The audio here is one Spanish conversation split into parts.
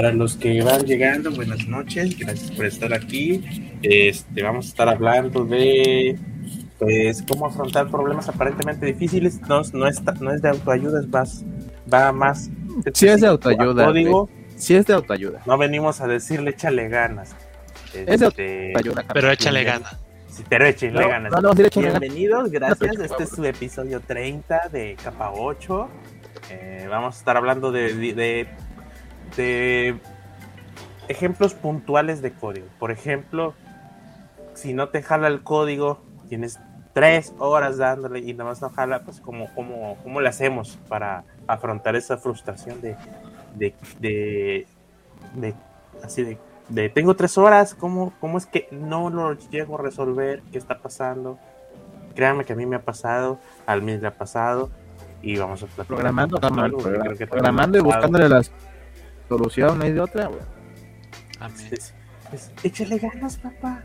Para los que van llegando, buenas noches, gracias por estar aquí. Vamos a estar hablando de cómo afrontar problemas aparentemente difíciles. No es de autoayuda, va más... Sí es de autoayuda. Código. Sí es de autoayuda. No venimos a decirle échale ganas. Es de autoayuda. Pero échale ganas. Sí, pero échale ganas. Bienvenidos, gracias. Este es su episodio 30 de Capa 8. Vamos a estar hablando de ejemplos puntuales de código. Por ejemplo, si no te jala el código, tienes 3 horas dándole y nada más no jala, pues ¿cómo le hacemos para afrontar esa frustración de tengo 3 horas, ¿cómo es que no lo llego a resolver? ¿Qué está pasando? Créanme que a mí me ha pasado, al mí le ha pasado, y vamos a platicar. Programando y buscándole las solución, hay de otra, güey. Pues, échale ganas, papá.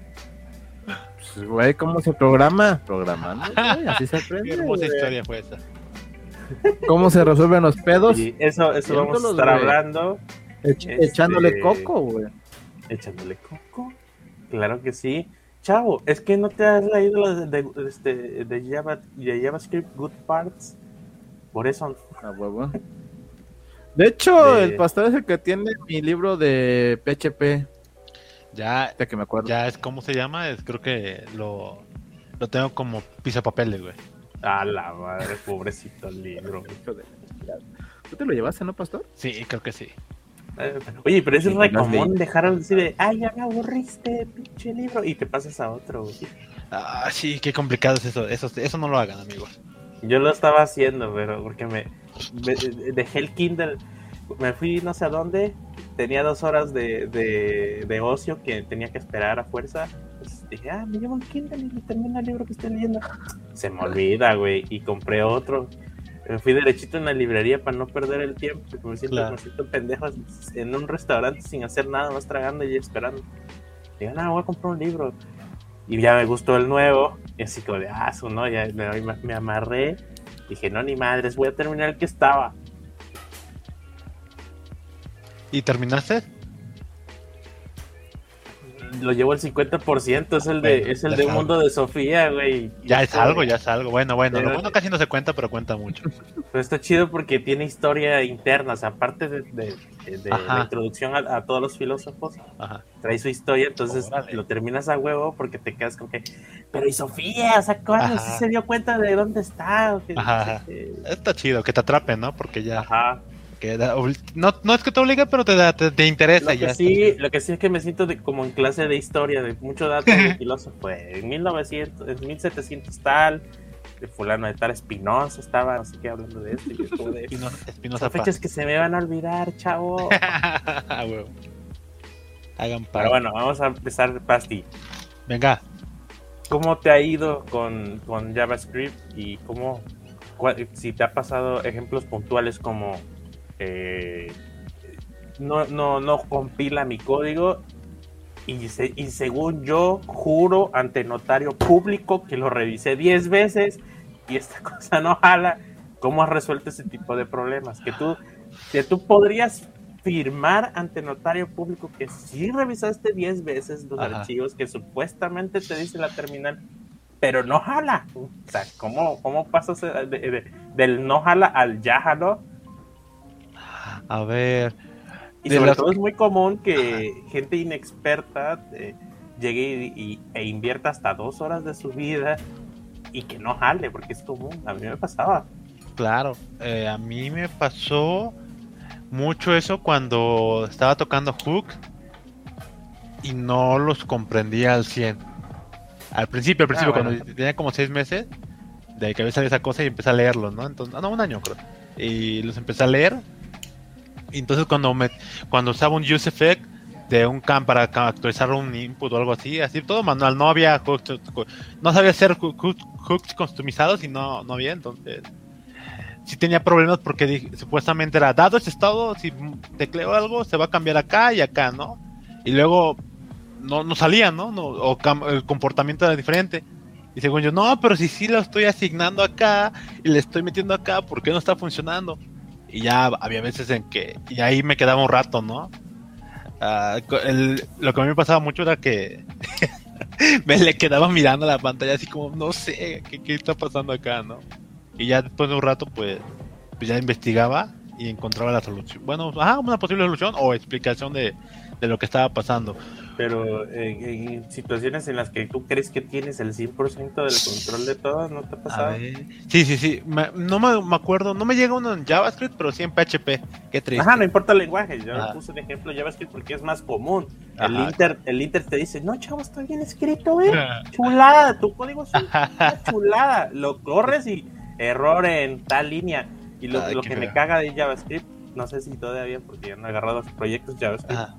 Pues, güey, ¿cómo se programa? Programando, güey, así se aprende. Qué hermosa historia fue esa. ¿Cómo se resuelven los pedos? Y eso vamos a estar hablando. Echándole coco, güey. ¿Echándole coco? Claro que sí. Chavo, es que no te has leído las de JavaScript The Good Parts. Por eso. Ah, huevo. De hecho, el pastor es el que tiene mi libro de PHP. Ya que me acuerdo. Ya es, ¿cómo se llama? Creo que lo tengo como pisapapeles, güey. A la madre, pobrecito el libro. ¿Tú te lo llevaste, no, pastor? Sí, creo que sí. Oye, pero es re común dejar así de, ay, ya me aburriste, pinche libro, y te pasas a otro, güey. Ah, sí, qué complicado es eso. Eso no lo hagan, amigos. Yo lo estaba haciendo, pero porque me dejé el Kindle, me fui no sé a dónde, tenía 2 horas de ocio que tenía que esperar a fuerza, pues dije, me llevo un Kindle y me termino el libro que estoy leyendo. Se me olvida, güey, y compré otro. Me fui derechito en la librería para no perder el tiempo, porque me siento pendejo en un restaurante sin hacer nada, más tragando y esperando. Digo, no, voy a comprar un libro. Y ya me gustó el nuevo, y así como de aso, ¿no? Ya me amarré, dije, no, ni madres, voy a terminar el que estaba. ¿Y terminaste? Lo llevo el 50%, es el de Mundo de Sofía, güey. Ya es algo. Bueno, pero, lo bueno casi no se cuenta, pero cuenta mucho. Pero está chido porque tiene historia interna, o sea, aparte de la introducción a todos los filósofos, trae su historia, entonces lo terminas a huevo porque te quedas con que, pero y Sofía, o sea, ¿cuándo sí se dio cuenta de dónde está? Está chido, que te atrapen, ¿no? Porque ya... No es que te obliga, pero te interesa. Lo que sí es que me siento como en clase de historia, de mucho dato de filósofo. En 1700 tal, de fulano de tal, Espinosa estaba, no sé qué, hablando de esto. Espinosa. Fechas que se me van a olvidar, chavo. Hagan paro. Pero bueno, vamos a empezar, Pasti. Venga. ¿Cómo te ha ido con JavaScript y si te ha pasado ejemplos puntuales como... no compila mi código y según yo juro ante notario público que lo revisé 10 veces y esta cosa no jala? ¿Cómo has resuelto ese tipo de problemas? Que tú podrías firmar ante notario público que sí revisaste 10 veces los archivos que supuestamente te dice la terminal, pero no jala. O sea, ¿cómo pasas del no jala al ya jaló? A ver. Y sobre todo es muy común que gente inexperta llegue e invierta hasta 2 horas de su vida y que no jale, porque es común. A mí me pasaba. Claro, a mí me pasó mucho eso cuando estaba tocando Hook y no los comprendía al 100. Al principio, cuando tenía como 6 meses, de que había salido esa cosa y empecé a leerlos, ¿no? Entonces, 1 año creo. Y los empecé a leer. Entonces cuando usaba un useEffect de un CAM para actualizar un input o algo así todo manual, no había hooks, no sabía hacer hooks customizados y no había, entonces sí tenía problemas porque supuestamente era dado ese estado, si tecleo algo se va a cambiar acá y acá, ¿no? Y luego no salía, ¿no? El comportamiento era diferente. Y según yo, no, pero si sí lo estoy asignando acá y le estoy metiendo acá, ¿por qué no está funcionando? Y ya había veces en que... Y ahí me quedaba un rato, ¿no? Lo que a mí me pasaba mucho era que me le quedaba mirando la pantalla así como, no sé, ¿qué está pasando acá, no? Y ya después de un rato, pues ya investigaba y encontraba la solución. Bueno, una posible solución o explicación de lo que estaba pasando. Pero en situaciones en las que tú crees que tienes el 100% del control de todas, ¿no te ha pasado? Sí. No me acuerdo, no me llega uno en JavaScript, pero sí en PHP. Qué triste. Ajá, no importa el lenguaje. Yo puse de ejemplo JavaScript porque es más común. El Linter te dice, no, chavo, está bien escrito, chulada, tu código es una chulada. Lo corres y error en tal línea. Y lo que me caga de JavaScript, no sé si todavía, porque yo no he agarrado los proyectos JavaScript. Ajá.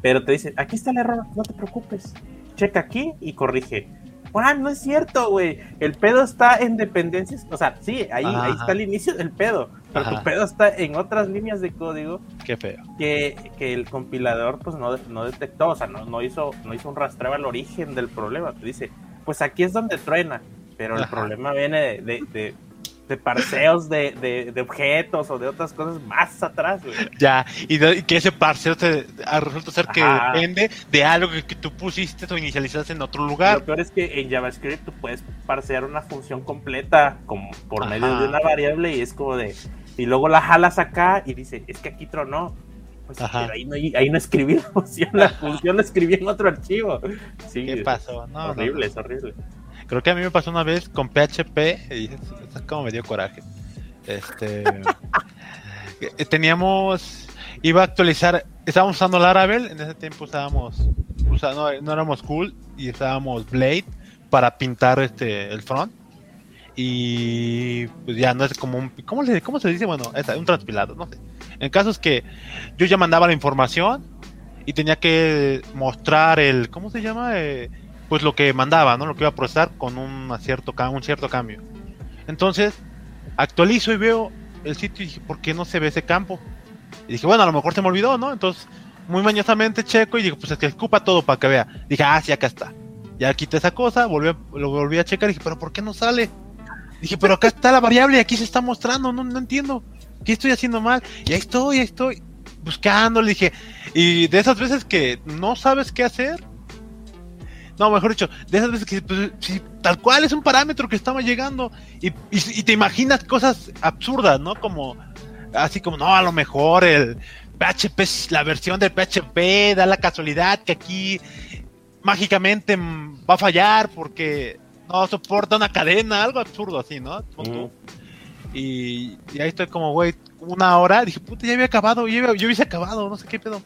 Pero te dicen, aquí está el error, no te preocupes. Checa aquí y corrige. No es cierto, güey. El pedo está en dependencias. O sea, sí, ahí está el inicio del pedo. Pero tu pedo está en otras líneas de código. Qué feo. Que el compilador pues no detectó. O sea, no hizo un rastreo al origen del problema. Te dice, pues aquí es donde truena. Pero el problema viene de parseos de objetos o de otras cosas más atrás, güey. Ya, y que ese parseo te resulta ser que depende de algo que tú pusiste o inicializaste en otro lugar. Lo peor es que en JavaScript tú puedes parsear una función completa como por medio de una variable y es como de... Y luego la jalas acá y dice, es que aquí tronó. Pues, pero ahí no escribí la función, la escribí en otro archivo. Sí, ¿qué pasó? Es horrible. Creo que a mí me pasó una vez con PHP y eso es como me dio coraje. Iba a actualizar, estábamos usando Laravel, en ese tiempo no éramos cool y estábamos Blade para pintar el front. Y pues ya no es como un, ¿cómo se dice? Bueno, es un transpilado, no sé. El caso es que yo ya mandaba la información y tenía que mostrar el, ¿cómo se llama? Pues lo que mandaba, ¿no? Lo que iba a procesar con un cierto cambio. Entonces, actualizo y veo el sitio y dije, ¿por qué no se ve ese campo? Y dije, bueno, a lo mejor se me olvidó, ¿no? Entonces, muy mañosamente checo y digo, pues es que escupa todo para que vea. Dije, sí, acá está. Ya quité esa cosa, lo volví a checar y dije, ¿pero por qué no sale? Dije, pero acá está la variable y aquí se está mostrando, no entiendo. ¿Qué estoy haciendo mal? Y ahí estoy buscando, le dije. Y de esas veces que no sabes qué hacer, no, mejor dicho, de esas veces que pues, si, tal cual es un parámetro que estaba llegando y te imaginas cosas absurdas, ¿no? Como, así como, no, a lo mejor el PHP, la versión del PHP da la casualidad que aquí mágicamente va a fallar porque no soporta una cadena, algo absurdo así, ¿no? Y ahí estoy como, güey, una hora, dije, puta, ya había acabado, yo hubiese acabado, no sé qué pedo.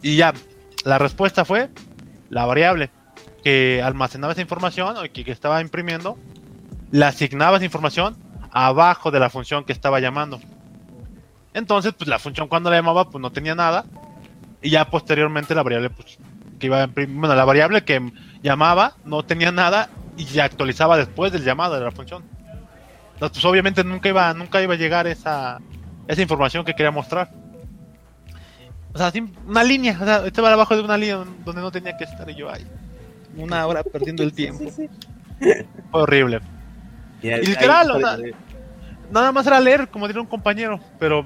Y ya, la respuesta fue la variable que almacenaba esa información o que estaba imprimiendo, le asignaba esa información abajo de la función que estaba llamando. Entonces, pues la función cuando la llamaba, pues no tenía nada. Y ya posteriormente la variable, pues, que iba a imprimir, bueno, la variable que llamaba no tenía nada y ya actualizaba después del llamado de la función. Entonces, pues obviamente nunca iba a llegar esa información que quería mostrar. O sea, una línea, o sea, estaba abajo de una línea donde no tenía que estar y yo ahí, una hora perdiendo el tiempo. Sí. Horrible. Y literal, o sea, nada más era leer, como diría un compañero, pero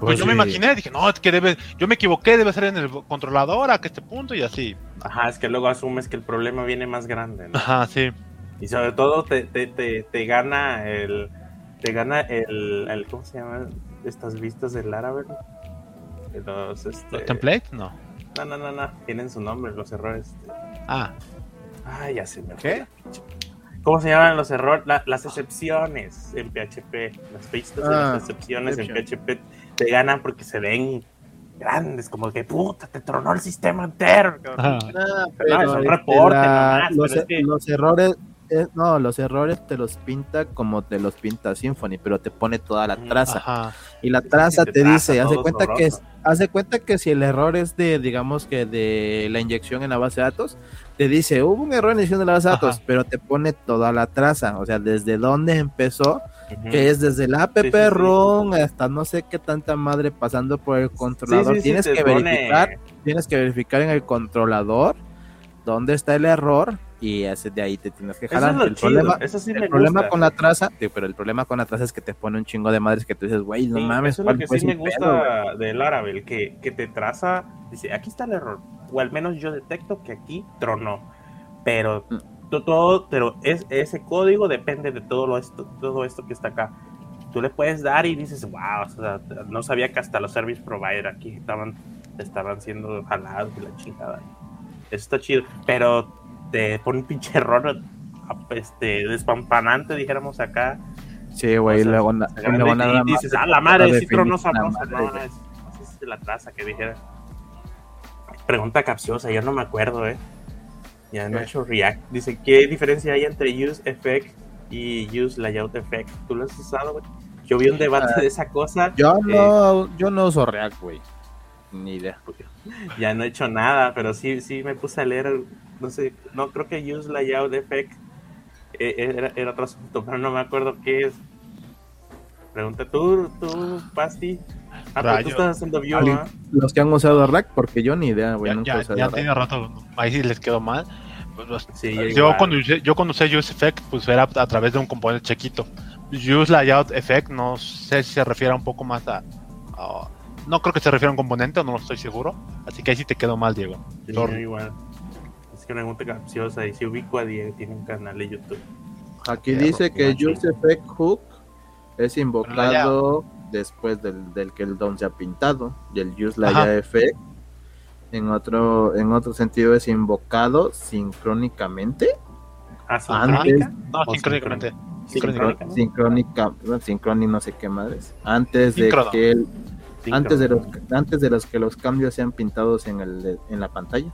pues yo me imaginé, dije, no, es que yo me equivoqué, debe ser en el controlador a que este punto y así. Ajá, es que luego asumes que el problema viene más grande, ¿no? Ajá, sí. Y sobre todo te gana el ¿cómo se llaman estas vistas del Laravel? ¿Los templates? No. No. Tienen su nombre, los errores. Ya se me olvidó. ¿Cómo se llaman los errores? Las excepciones en PHP. Las vistas de las excepciones en PHP te ganan porque se ven grandes, como que puta, te tronó el sistema entero. Pero es un reporte nomás. Los errores. No, los errores te los pinta como te los pinta Symfony, pero te pone toda la traza. Y la traza te dice, hace cuenta que si el error es de la inyección en la base de datos, te dice, hubo un error en la inyección de la base de datos, pero te pone toda la traza, o sea, desde dónde empezó, que es desde el app run hasta no sé qué tanta madre pasando por el controlador. Tienes que verificar en el controlador dónde está el error y de ahí te tienes que jalar. Eso es el problema con la traza es que te pone un chingo de madres que tú dices, güey, no sí, mames. Eso es lo que sí me gusta de Laravel, que te traza, dice, aquí está el error, o al menos yo detecto que aquí tronó, pero todo, pero ese código depende de todo esto que está acá. Tú le puedes dar y dices, wow, o sea, no sabía que hasta los service provider aquí estaban siendo jalados y la chingada. Eso está chido, pero te pone un pinche error despampanante, dijéramos acá. Sí, güey, luego nada más. Y dices, la madre, si trono sabroso, no, es la traza que dijera. Pregunta capciosa, yo no me acuerdo, Ya no he hecho React. Dice, ¿qué diferencia hay entre useEffect y useLayoutEffect? ¿Tú lo has usado, güey? Yo vi un debate de esa cosa. Yo no uso React, güey. Ni idea. Ya no he hecho nada, pero sí me puse a leer. No sé, no creo que useLayoutEffect era otro asunto, pero no me acuerdo qué es. Pregunta tú, Pasti. Pero tú estás haciendo view, ¿no? Los que han usado React, porque yo ni idea, güey. Ya tenía rato, ahí sí les quedó mal. Pues, sí, yo cuando usé useEffect, pues era a través de un componente chiquito. useLayoutEffect, no sé si se refiere un poco más a no creo que se refiera a un componente, no lo estoy seguro. Así que ahí sí te quedó mal, Diego. Sí, igual. Es que una pregunta capciosa. Y si ubico a Diego, tiene un canal de YouTube. Aquí dice que useEffect hook es invocado después del que el DOM se ha pintado, y el useLayoutEffect en otro sentido es invocado sincrónicamente. Antes de que los cambios sean pintados en la pantalla.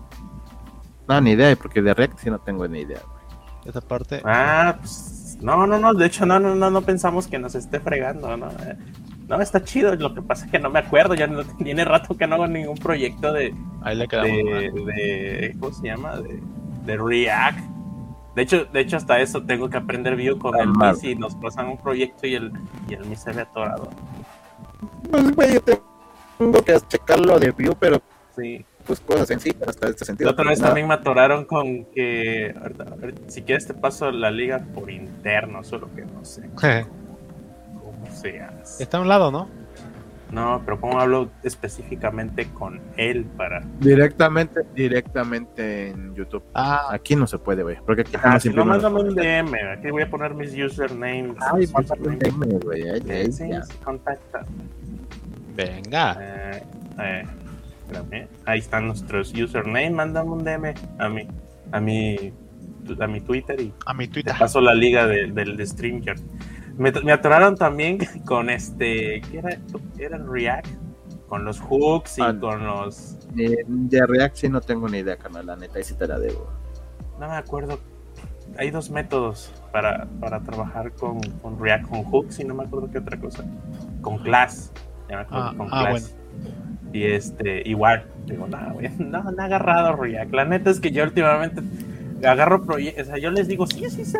No, ni idea, porque de React sí no tengo ni idea, güey. Esa parte. Pues, no, de hecho no pensamos que nos esté fregando, ¿no? No, está chido, lo que pasa es que no me acuerdo, ya no tiene rato que no hago ningún proyecto de... Ahí le quedamos de ¿cómo se llama? De React. De hecho hasta eso tengo que aprender Vue con el Miss, y nos pasan un proyecto y el Miss se ve atorado. Pues, güey, yo tengo que checar lo de Vue, pero sí, pues cosas sencillas hasta este sentido. La otra vez también me atoraron con que... Si quieres te paso la liga por interno, solo que no sé. Seas. Está a un lado, ¿no? No, pero ¿cómo hablo específicamente con él para...? Directamente en YouTube. Aquí no se puede, güey. Porque aquí no mándame un DM. Aquí voy a poner mis usernames. Mándame un DM, güey. Sí, contacta. Venga. Espérame. Ahí están nuestros usernames. Mándame un DM a mi Twitter y... A mi Twitter. Te paso la liga del StreamYard. Me atoraron también con ¿qué era? ¿Era React? Con los hooks y con los... De React sí no tengo ni idea, carnal, la neta, ahí sí te la debo. No me acuerdo. Hay dos métodos para trabajar con React, con hooks, y no me acuerdo qué otra cosa. Con class. Ya me acuerdo, con class. Bueno. Y igual, digo, no he agarrado React. La neta es que yo últimamente... agarro proyectos, o sea, yo les digo sí sé,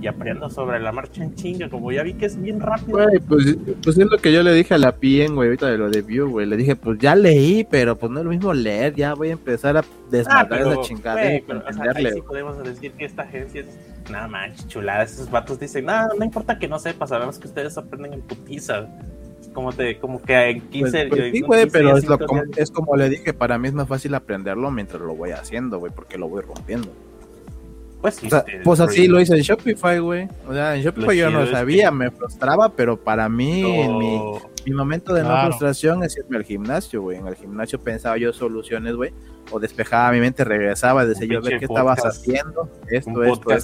y aprendo sobre la marcha en chinga, como ya vi que es bien rápido. Güey, pues es lo que yo le dije a la PM, güey, ahorita de lo de Vue, güey, le dije, pues ya leí, pero pues no es lo mismo leer, ya voy a empezar a desmadrar esa chingada. Pero o sea, ahí sí podemos decir que esta agencia es nada más chulada, esos vatos dicen, no importa que no sepas, sabemos que ustedes aprenden en putiza. Como que en 15... Pues sí, güey, pero es como le dije, para mí es más fácil aprenderlo mientras lo voy haciendo, güey, porque lo voy rompiendo. Pues así lo hice en Shopify, güey. O sea, en Shopify yo no sabía, me frustraba, pero para mí, en mi momento de no frustración es irme al gimnasio, güey. En el gimnasio pensaba yo soluciones, güey, o despejaba mi mente, regresaba, decía yo, ¿qué estabas haciendo? Esto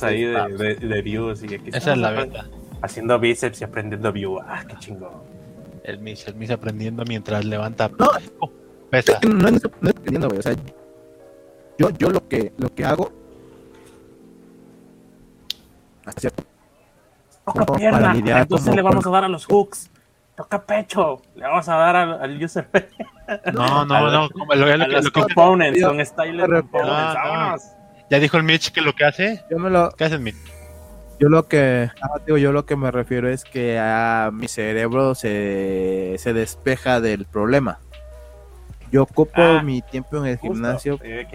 ahí de Vue, así que... Esa es la verdad. Haciendo bíceps y aprendiendo Vue, qué chingón. El Miss aprendiendo mientras levanta... No, pesa. No es aprendiendo, güey, o sea, yo lo que hago... Pierna, entonces le vamos a dar a los hooks, toca pecho, le vamos a dar al user. No, como los components, son styled components. Ya dijo el Mitch que lo que hace. ¿Qué hace el Mitch? Yo lo que me refiero es que a mi cerebro se despeja del problema. Yo ocupo mi tiempo en el gimnasio, güey.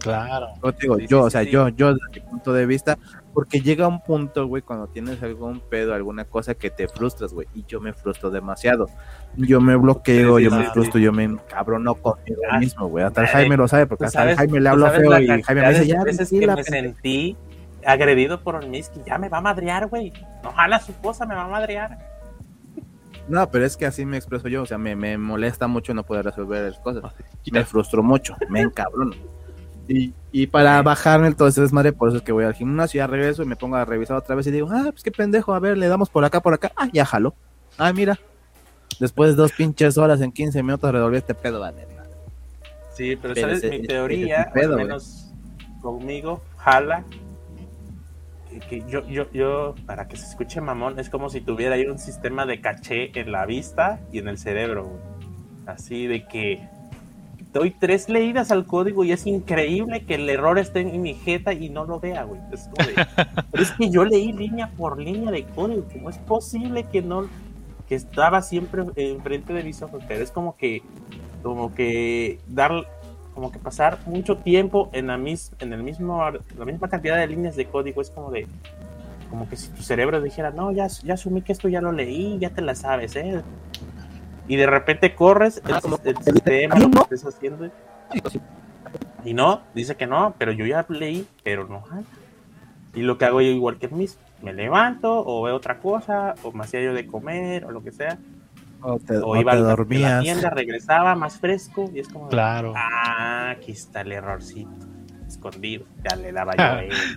Claro. No digo sí, yo, sí, o sea, sí. yo desde mi punto de vista, porque llega un punto, güey, cuando tienes algún pedo, alguna cosa que te frustras, güey, y yo me frustro demasiado. Yo me bloqueo, sí, yo me frustro, sí. Yo me encabrono conmigo mismo, güey. Hasta el Jaime lo sabe, porque hasta el Jaime le hablo feo y Jaime me dice, ya, veces que me sentí agredido por un misqui, ya me va a madrear, güey. No jala su cosa, me va a madrear. No, pero es que así me expreso yo, o sea, me molesta mucho no poder resolver las cosas. Me frustro mucho, me encabrono. Y para bajarme el todo ese desmadre, por eso es que voy al gimnasio, ya regreso y me pongo a revisar otra vez y digo, ah, pues qué pendejo, a ver, le damos por acá, ah, ya jaló. Ah, mira, después de 2 pinches horas en 15 minutos resolví este pedo, vale. Sí, pero sabes, mi teoría, al menos conmigo, jala. Que yo, para que se escuche mamón, es como si tuviera ahí un sistema de caché en la vista y en el cerebro, güey. Así de que doy 3 leídas al código y es increíble que el error esté en mi jeta y no lo vea, güey. Es como de, pero es que yo leí línea por línea de código, ¿cómo es posible que no, que estaba siempre enfrente de Visual? Pero es como que pasar mucho tiempo en la misma cantidad de líneas de código. Es como que si tu cerebro dijera, no, ya asumí que esto ya lo leí, ya te la sabes, y de repente corres el sistema que estés haciendo y no, dice que no, pero yo ya leí, pero no. Y lo que hago yo igual que me levanto o veo otra cosa, o me hacía yo de comer o lo que sea. O iba a la tienda, regresaba más fresco y es como, claro. Aquí está el errorcito escondido, ya le daba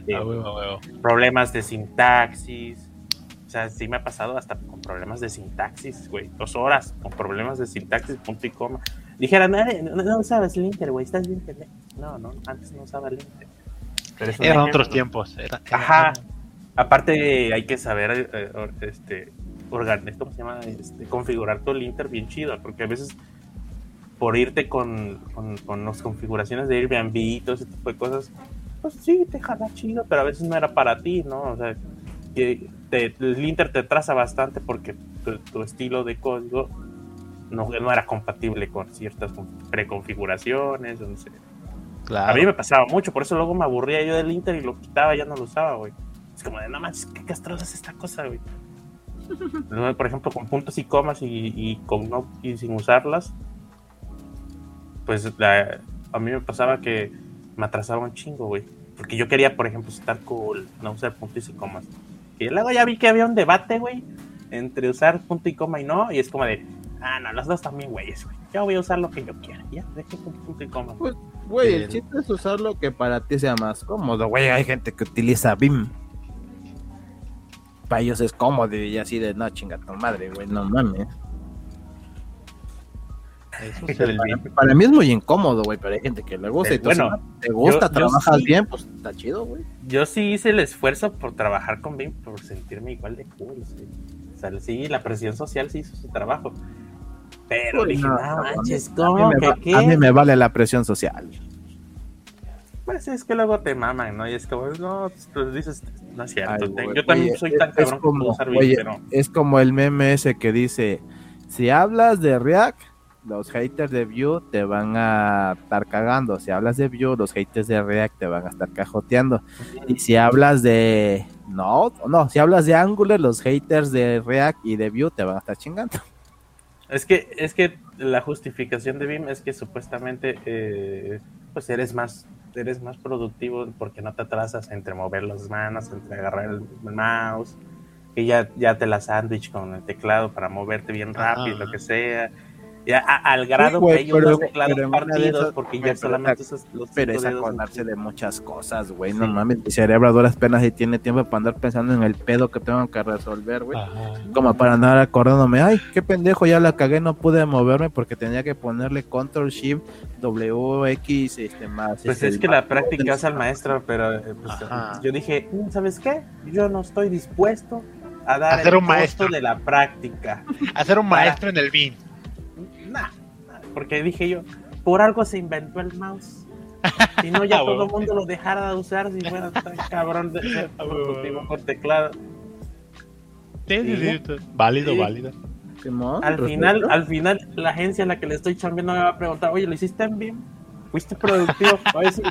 yo problemas de sintaxis. O sea, sí me ha pasado hasta con problemas de sintaxis, güey, 2 horas con problemas de sintaxis, punto y coma. Dijeran, no usabas Linter, güey, estás bien pendejo. No, antes no usaba Linter. Eran otros tiempos. Ajá, aparte hay que saber, ¿cómo se llama? Configurar todo el Linter bien chido, porque a veces por irte con las configuraciones de Airbnb y todo ese tipo de cosas, pues sí, te jala chido, pero a veces no era para ti, ¿no? O sea, que el Linter te traza bastante porque tu estilo de código no era compatible con ciertas preconfiguraciones, no sé. Claro. A mí me pasaba mucho, por eso luego me aburría yo del Linter y lo quitaba, ya no lo usaba, güey. Es como de, no manches, qué castrosa es esta cosa, güey. Por ejemplo, con puntos y comas y sin usarlas, pues a mí me pasaba que me atrasaba un chingo, güey, porque yo quería, por ejemplo, estar cool, no usar puntos y comas, y luego ya vi que había un debate, güey, entre usar punto y coma y no, y es como de, no, las dos también, güey, yo voy a usar lo que yo quiera, ya, deje con punto y coma. Pues, güey, el chiste es usar lo que para ti sea más cómodo, güey, hay gente que utiliza Vim. Para ellos es cómodo y así de, no, chinga tu madre, güey, no mames. Eso es para mí es muy incómodo, güey, pero hay gente que le gusta. Entonces, bueno, te gusta, trabajas sí, bien, pues está chido, güey. Yo sí hice el esfuerzo por trabajar con Vim, por sentirme igual de cool, sí. O sea, sí, la presión social sí hizo su trabajo. Pero dije, no manches, ¿cómo que qué? A mí me vale la presión social. Pues es que luego te maman, ¿no? Y es como, no, tú dices, no es cierto. Ay, güey, yo también soy tan cabrón como usar Vim, pero... Es como el meme ese que dice, si hablas de React, los haters de Vue te van a estar cagando. Si hablas de Vue, los haters de React te van a estar cajoteando. Y si hablas de... No, si hablas de Angular, los haters de React y de Vue te van a estar chingando. Es que la justificación de Vim es que supuestamente pues eres más productivo porque no te atrasas entre mover las manos, entre agarrar el mouse, que ya te la sándwich con el teclado para moverte bien rápido, lo que sea. Ya al grado que hay unos teclados partidos porque ya solamente esos los pero es acordarse de muchas cosas, güey. Sí. No mames, mi cerebro a duras penas y tiene tiempo para andar pensando en el pedo que tengo que resolver, güey. Como para andar acordándome, ay, qué pendejo, ya la cagué, no pude moverme porque tenía que ponerle Control Shift W X más. Pues es que la práctica es al maestro, pero pues, yo dije, ¿sabes qué? Yo no estoy dispuesto a dar el costo de la práctica. Hacer un maestro en el BIM. Nah, porque dije yo, por algo se inventó el mouse. Si no, ya todo el mundo lo dejara de usar si fuera tan cabrón de ser productivo con teclado. Sí. Válido. Al final, la agencia a la que le estoy chambeando me va a preguntar, oye, ¿lo hiciste en BIM? fuiste productivo, va a decir,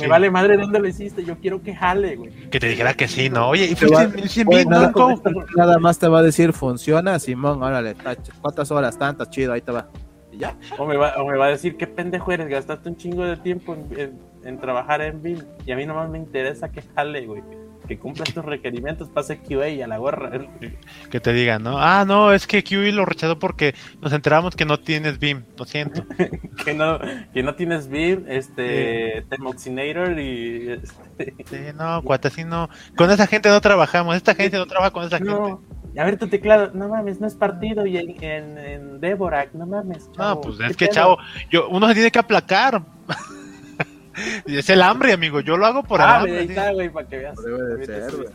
me vale madre dónde lo hiciste, yo quiero que jale, güey. Que te dijera que sí, ¿no? Oye, y fuiste 100 mil, nada más te va a decir, funciona, Simón, órale, ¿cuántas horas? Tantas, chido, ahí te va. ¿Y ya? O me va a decir, qué pendejo eres, gastaste un chingo de tiempo en trabajar en Vim, y a mí nomás me interesa que jale, güey. Que cumplas tus requerimientos, pase QA y a la gorra. Que te digan, ¿no? Ah, no, es que QA lo rechazó porque nos enteramos que no tienes Vim, lo siento. que no tienes Vim, sí. Temoxinator y... Sí, no, cuate, así no. Con esa gente no trabajamos, esta gente no trabaja con esa gente. A ver tu teclado, no mames, no es partido, y en Dvorak, no mames. Chavo, no, pues es que, chavo, uno se tiene que aplacar. Es el hambre, amigo, yo lo hago por hambre. Ahí está, güey, para que veas.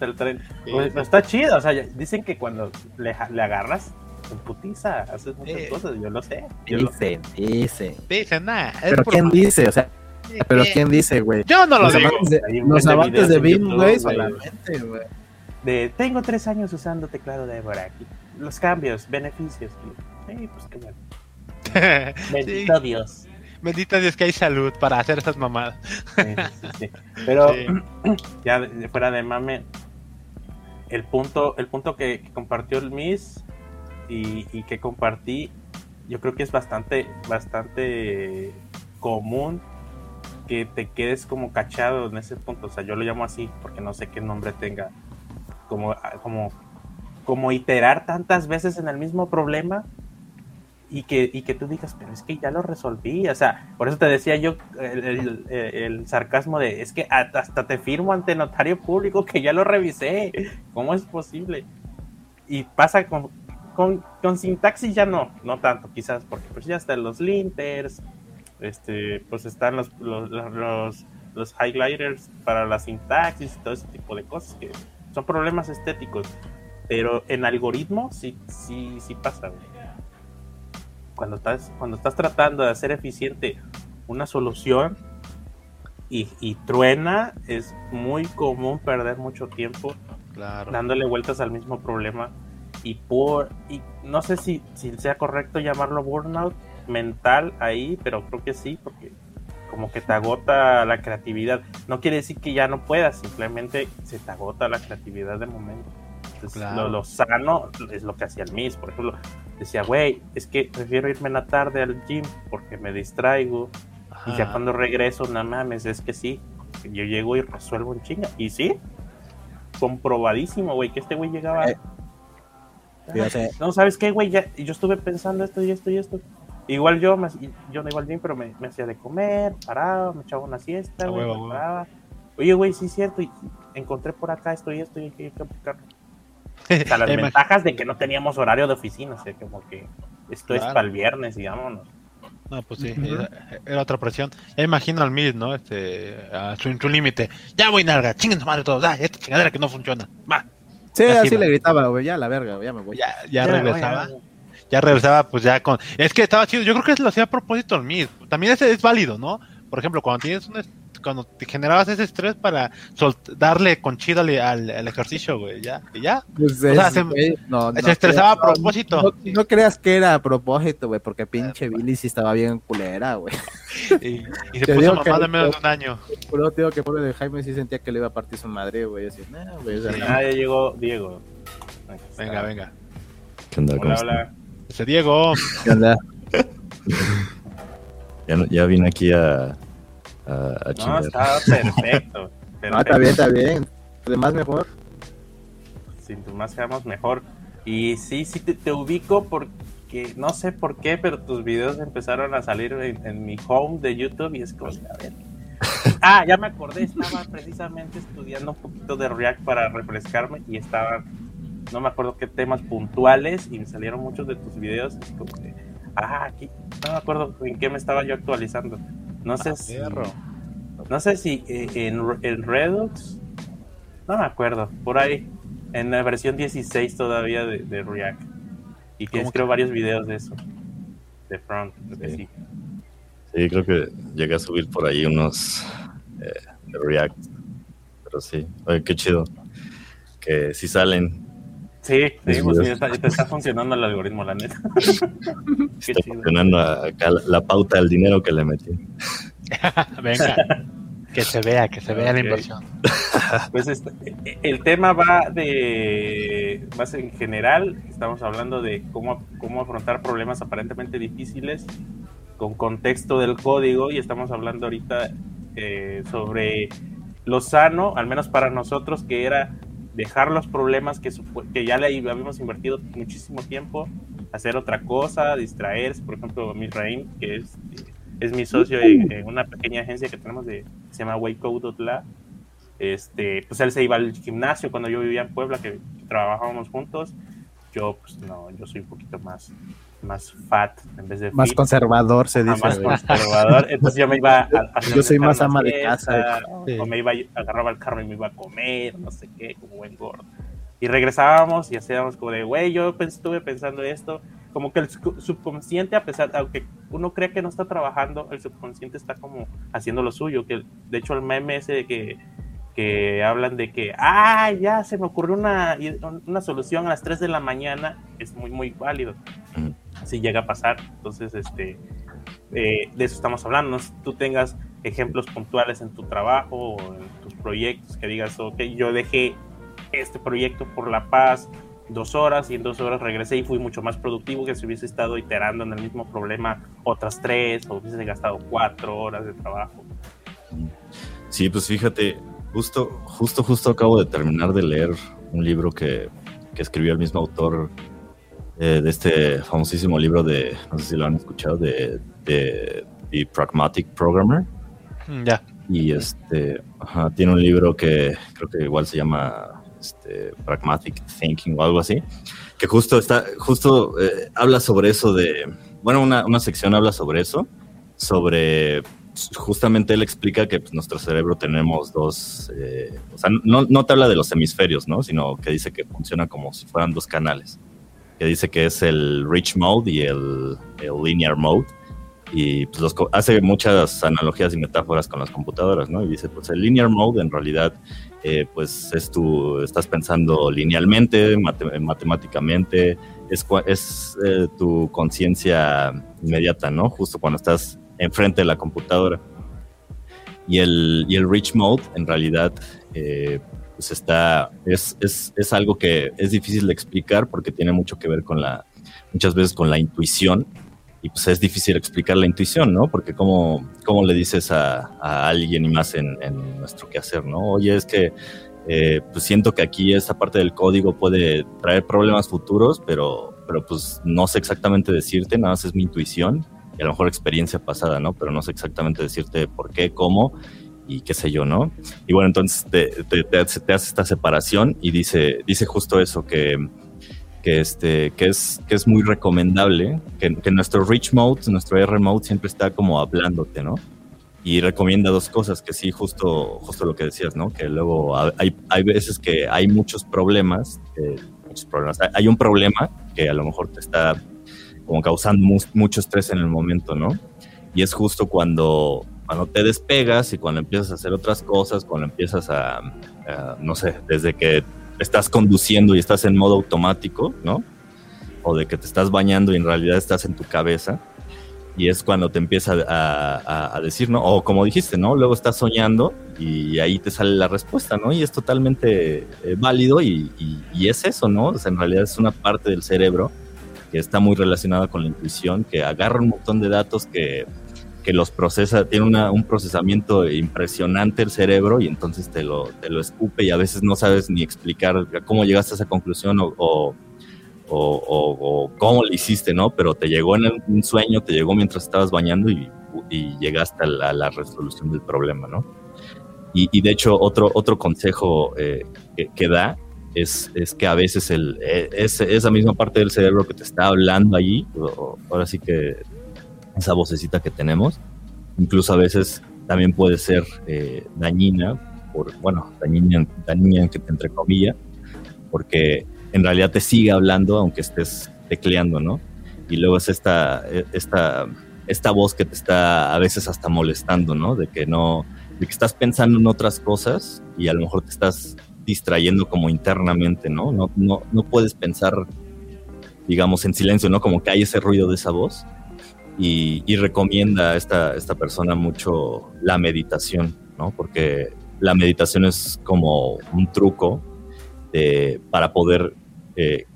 El tren. Pues, está chido, o sea, dicen que cuando le agarras, se putiza, haces muchas cosas, yo lo sé. Dicen, nada. Pero ¿quién dice? O sea, ¿pero quién dice, güey? Yo no lo digo. Los amantes de Vim, güey, solamente, güey. Tengo 3 años usando teclado de Dvorak. Los cambios, beneficios. Pues qué bueno. Bendito Dios. Bendita Dios que hay salud para hacer esas mamadas. Sí. Pero sí. Ya fuera de mame, el punto que compartió el Miss y que compartí, yo creo que es bastante común que te quedes como cachado en ese punto. O sea, yo lo llamo así porque no sé qué nombre tenga. Como iterar tantas veces en el mismo problema. Y que tú digas, pero es que ya lo resolví, o sea, por eso te decía yo el sarcasmo de, es que hasta te firmo ante notario público que ya lo revisé, ¿cómo es posible? Y pasa con sintaxis ya no tanto, quizás, porque pues ya están los linters, pues están los highlighters para la sintaxis y todo ese tipo de cosas, que son problemas estéticos, pero en algoritmo sí pasa, güey. Cuando estás tratando de hacer eficiente una solución y truena, es muy común perder mucho tiempo dándole vueltas al mismo problema y no sé si sea correcto llamarlo burnout mental ahí, pero creo que sí, porque como que te agota la creatividad. No quiere decir que ya no puedas, simplemente se te agota la creatividad de momento. Entonces, lo sano es lo que hacía el Miss, por ejemplo, decía, güey, es que prefiero irme en la tarde al gym porque me distraigo. Ajá. Y ya cuando regreso, no mames, es que sí, yo llego y resuelvo en chinga, y sí, comprobadísimo, güey, que este güey llegaba no, ¿sabes qué, güey? Yo estuve pensando esto, igual yo no iba al gym, pero me hacía de comer, paraba, me echaba una siesta, güey, paraba, oye, güey, sí es cierto, y encontré por acá esto, y hay que aplicarlo. O sea, las ventajas de que no teníamos horario de oficina, o sea, como que esto es para el viernes, digámonos. No, pues sí, era otra presión. Ya imagino al Mid, ¿no? A su límite. Ya voy, nalga, chinguen su madre todos. Ah, esta chingadera que no funciona. Va. Sí, así le gritaba, güey, ya la verga, ya me voy. Ya regresaba. Ya regresaba, pues ya con. Es que estaba chido, yo creo que lo hacía a propósito el Mid. También ese es válido, ¿no? Por ejemplo, cuando te generabas ese estrés para darle con chido al ejercicio, güey, ya. Pues o sea, se estresaba a propósito. No creas que era a propósito, güey, porque pinche Billy sí estaba bien culera, güey. Y se puso mamá de menos de un año. Pero te digo que por el Jaime sí sentía que le iba a partir su madre, güey. Así, no, güey. Ya llegó Diego. Venga. ¿Qué onda? Hola. Ese Diego. ¿Qué onda? ya vine aquí a chingar. No, está perfecto. No, está bien. De más mejor. Sin tu más seamos mejor. Y sí, te ubico porque no sé por qué, pero tus videos empezaron a salir en mi home de YouTube y es como, a ver. Ah, ya me acordé, estaba precisamente estudiando un poquito de React para refrescarme y estaba, no me acuerdo qué temas puntuales y me salieron muchos de tus videos. Así como que, aquí, no me acuerdo en qué me estaba yo actualizando. No sé si en Redux, no me acuerdo, por ahí, en la versión 16 todavía de React. Y que creo varios videos de eso, de front, de sí. Sí, creo que llegué a subir por ahí unos de React, pero sí, oye, qué chido, que sí salen. Sí, pues sí, está funcionando el algoritmo, la neta. Está funcionando acá la pauta del dinero que le metí. Venga, que se vea okay. La inversión. Pues el tema va de más en general. Estamos hablando de cómo afrontar problemas aparentemente difíciles con contexto del código, y estamos hablando ahorita sobre lo sano, al menos para nosotros, que era dejar los problemas que ya le habíamos invertido muchísimo tiempo, hacer otra cosa, distraerse. Por ejemplo, Misraim, que es mi socio en una pequeña agencia que tenemos se llama Waycode.la. Pues él se iba al gimnasio cuando yo vivía en Puebla, que trabajábamos juntos. Yo, pues no, yo soy un poquito más fat en vez de más fit. Conservador se dice. Más conservador. Entonces yo me iba a yo soy más ama de casa. Sí. O me iba, agarraba el carro y me iba a comer, no sé qué, como buen gordo. Y regresábamos y hacíamos como de, güey, yo estuve pensando esto. Como que el subconsciente, a pesar, aunque uno cree que no está trabajando, el subconsciente está como haciendo lo suyo. Que de hecho el meme ese de que hablan de que, ya se me ocurrió una solución a las 3 de la mañana, es muy, muy válido. Si llega a pasar. Entonces, de eso estamos hablando. No sé si tú tengas ejemplos puntuales en tu trabajo o en tus proyectos, que digas, ok, yo dejé este proyecto por la paz 2 horas y en 2 horas regresé y fui mucho más productivo que si hubiese estado iterando en el mismo problema otras 3 o hubiese gastado 4 horas de trabajo. Sí, pues fíjate, justo acabo de terminar de leer un libro que escribió el mismo autor de este famosísimo libro de, no sé si lo han escuchado, de Pragmatic Programmer. Ya. Y tiene un libro que creo que igual se llama Pragmatic Thinking o algo así, que justo habla sobre eso una sección habla sobre eso, sobre justamente él explica que pues, nuestro cerebro tenemos 2, o sea, no te habla de los hemisferios, ¿no? Sino que dice que funciona como si fueran 2 canales, que dice que es el rich mode y el linear mode. Y pues hace muchas analogías y metáforas con las computadoras, ¿no? Y dice, pues el linear mode en realidad, pues estás pensando linealmente, matemáticamente, es tu conciencia inmediata, ¿no? Justo cuando estás enfrente de la computadora. Y el rich mode en realidad, pues es algo que es difícil de explicar porque tiene mucho que ver con muchas veces con la intuición. Y pues es difícil explicar la intuición, ¿no? Porque ¿cómo le dices a alguien, y más en nuestro quehacer, ¿no? Oye, es que pues siento que aquí esta parte del código puede traer problemas futuros, pero pues no sé exactamente decirte, nada más es mi intuición y a lo mejor experiencia pasada, ¿no? Pero no sé exactamente decirte por qué, cómo y qué sé yo, ¿no? Y bueno, entonces te hace esta separación y dice justo eso, que es muy recomendable que nuestro rich mode, nuestro R mode siempre está como hablándote, ¿no? Y recomienda 2 cosas, que sí, justo lo que decías, ¿no? Que luego hay veces que hay muchos problemas. Hay un problema que a lo mejor te está como causando mucho estrés en el momento, ¿no? Y es justo cuando te despegas y cuando empiezas a hacer otras cosas, cuando empiezas a no sé, desde que estás conduciendo y estás en modo automático, ¿no? O de que te estás bañando y en realidad estás en tu cabeza, y es cuando te empieza a decir, ¿no? O como dijiste, ¿no? Luego estás soñando y ahí te sale la respuesta, ¿no? Y es totalmente válido y es eso, ¿no? O sea, en realidad es una parte del cerebro que está muy relacionada con la intuición, que agarra un montón de datos que los procesa, tiene un procesamiento impresionante el cerebro, y entonces te lo escupe y a veces no sabes ni explicar cómo llegaste a esa conclusión o cómo le hiciste, ¿no? Pero te llegó en un sueño, te llegó mientras estabas bañando y llegaste a la resolución del problema, ¿no? Y de hecho otro consejo que da es que a veces esa misma parte del cerebro que te está hablando allí, ahora sí que esa vocecita que tenemos, incluso a veces también puede ser dañina entre comillas, porque en realidad te sigue hablando aunque estés tecleando, ¿no? Y luego es esta voz que te está a veces hasta molestando, ¿no? De que estás pensando en otras cosas y a lo mejor te estás distrayendo como internamente, ¿no? No puedes pensar, digamos, en silencio, ¿no? Como que hay ese ruido de esa voz. y recomienda a esta persona mucho la meditación, ¿no? Porque la meditación es como un truco para poder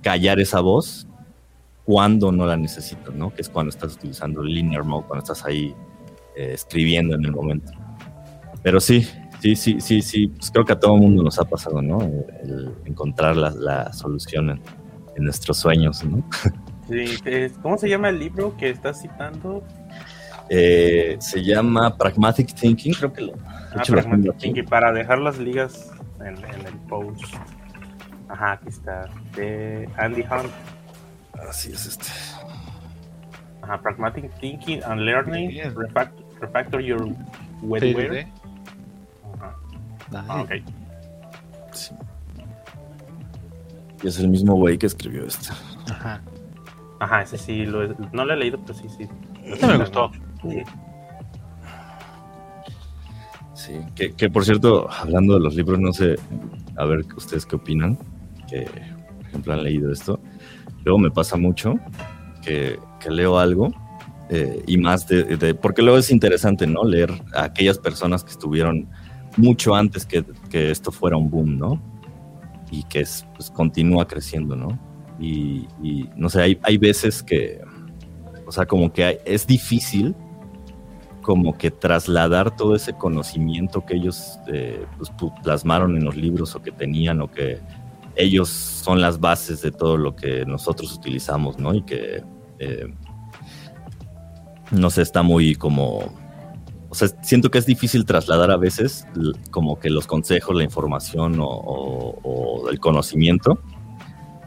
callar esa voz cuando no la necesitas, ¿no? Que es cuando estás utilizando linear mode, cuando estás ahí escribiendo en el momento. Pero sí, pues creo que a todo el mundo nos ha pasado, ¿no? El encontrar la solución en nuestros sueños, ¿no? Sí, ¿cómo se llama el libro que estás citando? Se llama Pragmatic Thinking, creo que lo... Pragmatic Thinking, para dejar las ligas en el post. Ajá, aquí está, de Andy Hunt. Así es este. Ajá, Pragmatic Thinking and Learning, Refactor Your Wetware. Ah, ok. Sí. Y es el mismo güey que escribió esto. Ajá. Ajá, ese sí, no lo he leído, pero sí. Este me gustó. Sí, que por cierto, hablando de los libros, no sé, a ver ustedes qué opinan, que por ejemplo han leído esto. Luego me pasa mucho que leo algo y más de... Porque luego es interesante, ¿no? Leer a aquellas personas que estuvieron mucho antes que esto fuera un boom, ¿no? Y que es, pues, continúa creciendo, ¿no? Y no sé, hay veces que, o sea, como que es difícil como que trasladar todo ese conocimiento que ellos pues, plasmaron en los libros o que tenían o que ellos son las bases de todo lo que nosotros utilizamos, ¿no? Y que, no sé, está muy como... O sea, siento que es difícil trasladar a veces como que los consejos, la información o el conocimiento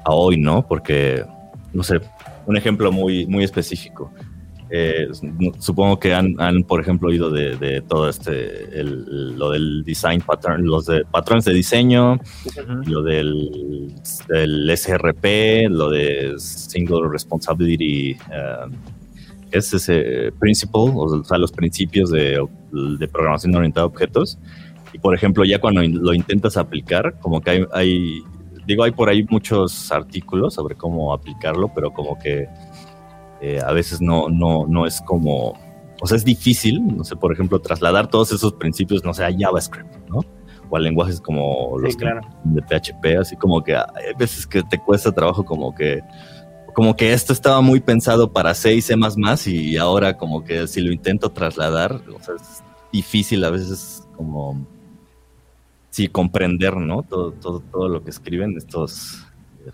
a hoy, ¿no? Porque, no sé, un ejemplo muy, muy específico. Supongo que han, por ejemplo, oído de todo lo del design pattern, los de patrones de diseño, uh-huh. Lo del SRP, lo de Single Responsibility... es ese principle, o sea, los principios de programación orientada a objetos. Y, por ejemplo, ya cuando lo intentas aplicar, como que hay por ahí muchos artículos sobre cómo aplicarlo, pero como que a veces no es como... O sea, es difícil, no sé, por ejemplo, trasladar todos esos principios, no sé, a JavaScript, ¿no? O a lenguajes como los de PHP, así como que hay veces que te cuesta trabajo como que esto estaba muy pensado para C y C++ y ahora como que si lo intento trasladar, o sea, es difícil a veces como, sí, comprender, ¿no? Todo lo que escriben estos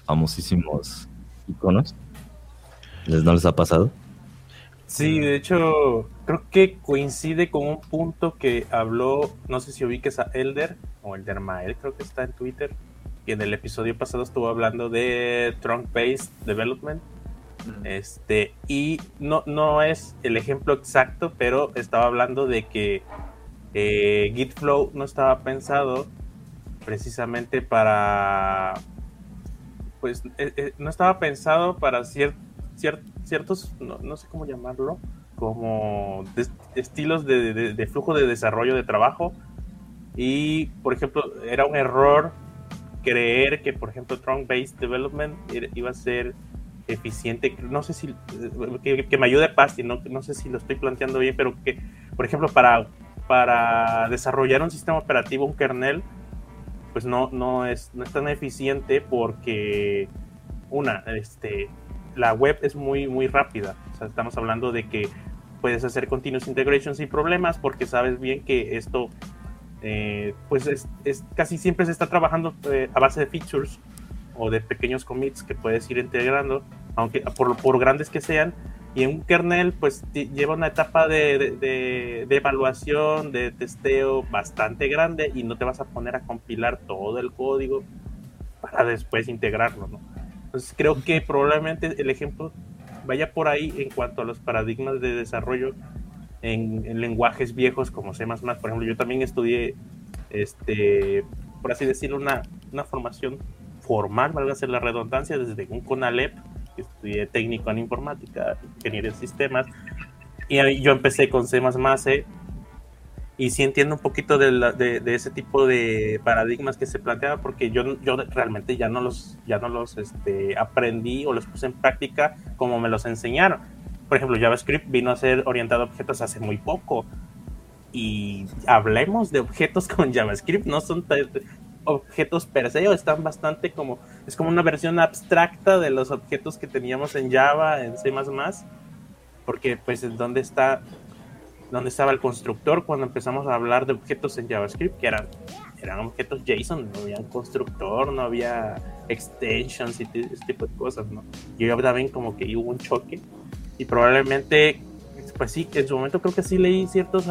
famosísimos iconos. ¿No les ha pasado? Sí, de hecho, creo que coincide con un punto que habló, no sé si ubiques a Elder o Elder Mael, creo que está en Twitter. Que en el episodio pasado estuvo hablando de trunk-based development. Y no es el ejemplo exacto, pero estaba hablando de que Git Flow no estaba pensado precisamente para... Pues no estaba pensado para ciertos... No sé cómo llamarlo. Como estilos de flujo de desarrollo de trabajo. Y, por ejemplo, era un error... creer que, por ejemplo, trunk-based development iba a ser eficiente, no sé si, que me ayude Pasti, no sé si lo estoy planteando bien, pero que, por ejemplo, para desarrollar un sistema operativo, un kernel, pues no es tan eficiente porque, la web es muy, muy rápida, o sea, estamos hablando de que puedes hacer continuous integration sin problemas porque sabes bien que esto... pues es casi siempre se está trabajando a base de features o de pequeños commits que puedes ir integrando, aunque por grandes que sean, y en un kernel pues lleva una etapa de evaluación, de testeo bastante grande y no te vas a poner a compilar todo el código para después integrarlo, ¿no? Entonces creo que probablemente el ejemplo vaya por ahí en cuanto a los paradigmas de desarrollo en lenguajes viejos como C++. Por ejemplo, yo también estudié, por así decirlo, una formación formal, valga ser la redundancia, desde un CONALEP, que estudié técnico en informática, ingeniería en sistemas, y ahí yo empecé con C++, y sí entiendo un poquito de ese tipo de paradigmas que se planteaba, porque yo realmente ya no los aprendí o los puse en práctica como me los enseñaron. Por ejemplo, JavaScript vino a ser orientado a objetos hace muy poco. Y hablemos de objetos con JavaScript, no son objetos per se, o están bastante como... Es como una versión abstracta de los objetos que teníamos en Java, en C++, porque pues en dónde está... Donde estaba el constructor cuando empezamos a hablar de objetos en JavaScript, que eran objetos JSON, no había constructor, no había extensions y ese tipo de cosas, ¿no? Y yo también como que hubo un choque, y probablemente, pues sí, en su momento creo que sí leí ciertos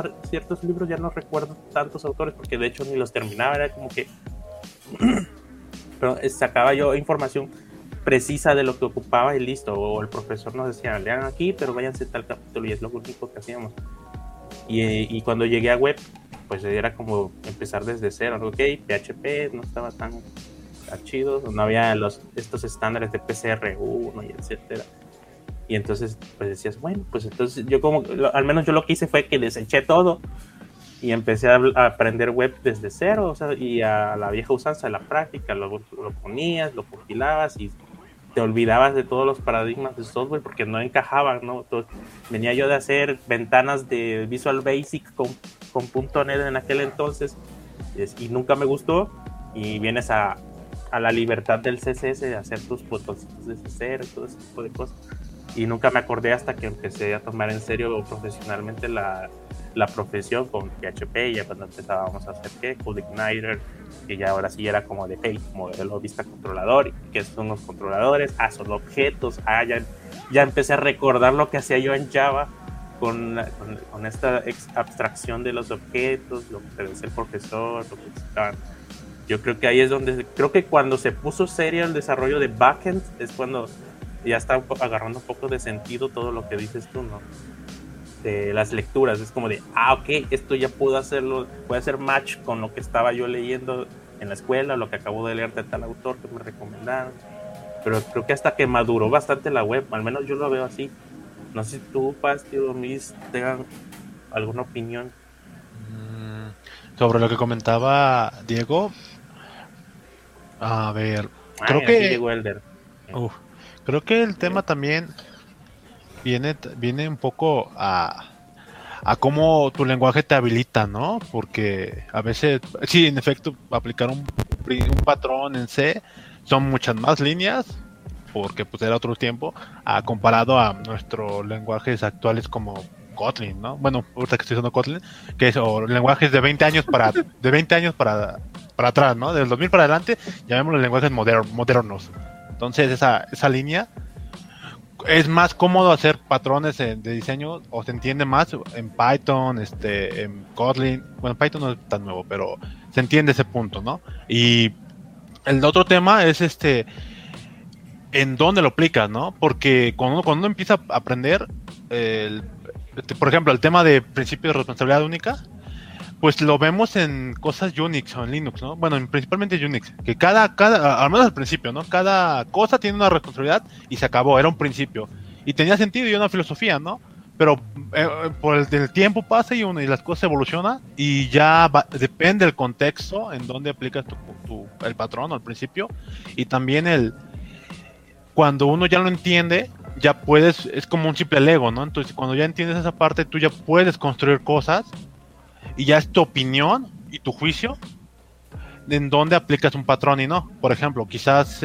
libros, ya no recuerdo tantos autores, porque de hecho ni los terminaba, era como que... Pero sacaba yo información precisa de lo que ocupaba y listo, o el profesor nos decía, lean aquí, pero váyanse tal capítulo, y es lo único que hacíamos. Y cuando llegué a web, pues era como empezar desde cero, ¿no? Ok, PHP no estaba tan chido, no había estos estándares de PCR1 y etcétera. Y entonces, pues decías, bueno, pues entonces yo como, al menos yo lo que hice fue que deseché todo y empecé a aprender web desde cero, o sea, y a la vieja usanza de la práctica, lo ponías, lo compilabas y te olvidabas de todos los paradigmas de software porque no encajaban, ¿no? Entonces, venía yo de hacer ventanas de Visual Basic con .NET en aquel entonces y nunca me gustó, y vienes a la libertad del CSS de hacer tus botoncitos desde cero, todo ese tipo de cosas, y nunca me acordé hasta que empecé a tomar en serio profesionalmente la profesión con PHP, ya cuando empezábamos a hacer Code Igniter, que ya ahora sí era como de hey, modelo vista controlador, que son los controladores, son objetos, ya empecé a recordar lo que hacía yo en Java con esta abstracción de los objetos, lo que decía el profesor, lo que estaban. Yo creo que ahí es donde, creo que cuando se puso serio el desarrollo de backend es cuando ya está agarrando un poco de sentido todo lo que dices tú, ¿no? De las lecturas, es como de, ok, esto ya puedo hacerlo, voy a hacer match con lo que estaba yo leyendo en la escuela, lo que acabo de leer de tal autor que me recomendaron, pero creo que hasta que maduró bastante la web, al menos yo lo veo así. No sé si tú, Pastio, Miss, tengan alguna opinión. Sobre lo que comentaba Diego, a ver, creo que... Diego Elder. Creo que el tema también... Viene un poco a cómo tu lenguaje te habilita, ¿no? Porque a veces, sí, en efecto, aplicar un patrón en C son muchas más líneas, porque pues era otro tiempo, comparado a nuestros lenguajes actuales como Kotlin, ¿no? Bueno, ahorita que estoy usando Kotlin, que es lenguajes de 20 años para atrás, ¿no? Del 2000 para adelante, llamémoslo lenguajes modernos. Entonces, esa línea... Es más cómodo hacer patrones de diseño, o se entiende más en Python, en Kotlin. Bueno, Python no es tan nuevo, pero se entiende ese punto, ¿no? Y el otro tema es en dónde lo aplicas, ¿no? Porque cuando uno empieza a aprender, por ejemplo, el tema de principio de responsabilidad única, pues lo vemos en cosas Unix o en Linux, ¿no? Bueno, principalmente Unix, que cada, al menos al principio, ¿no? Cada cosa tiene una responsabilidad y se acabó, era un principio. Y tenía sentido y una filosofía, ¿no? Pero por el tiempo pasa y las cosas evolucionan y ya depende del contexto en donde aplicas el patrón o el principio. Y también cuando uno ya lo entiende, ya puedes, es como un simple Lego, ¿no? Entonces cuando ya entiendes esa parte, tú ya puedes construir cosas. Y ya es tu opinión y tu juicio en dónde aplicas un patrón y no. Por ejemplo, quizás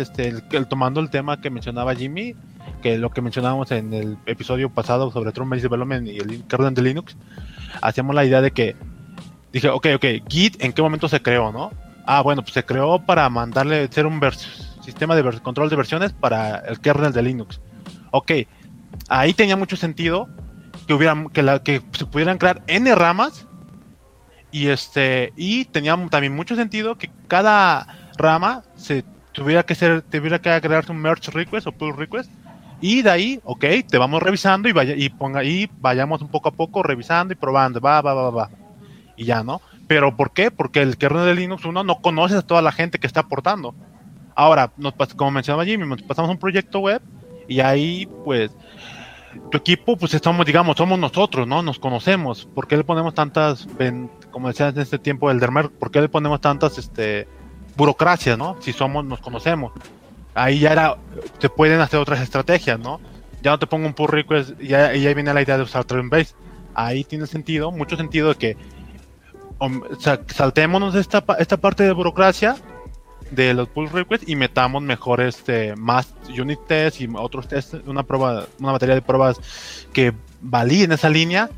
tomando el tema que mencionaba Jimmy, que lo que mencionábamos en el episodio pasado sobre trunk-based development y el kernel de Linux, hacíamos la idea de que dije, ok, Git, ¿en qué momento se creó, no? Bueno, pues se creó para mandarle, ser un sistema de control de versiones para el kernel de Linux. Ok, ahí tenía mucho sentido que se pudieran crear N ramas. Y tenía también mucho sentido que cada rama tuviera que crearse un merge request o pull request, y de ahí, ok, te vamos revisando y vayamos un poco a poco revisando y probando, va, y ya, ¿no? Pero ¿por qué? Porque el kernel de Linux uno no conoces a toda la gente que está aportando. Ahora, como mencionaba Jimmy, nos pasamos a un proyecto web y ahí, pues... Tu equipo, pues somos nosotros, ¿no? Nos conocemos. ¿Por qué le ponemos tantas, como decías en este tiempo del Dermer, por qué le ponemos tantas burocracias, ¿no? Si nos conocemos. Ahí ya se pueden hacer otras estrategias, ¿no? ya no te pongo un pull request, y ahí viene la idea de usar trunk-based. Ahí tiene sentido, mucho sentido de que saltémonos esta parte de burocracia de los pull requests y metamos mejor más unit tests y otros tests, una batería de pruebas que validen esa línea,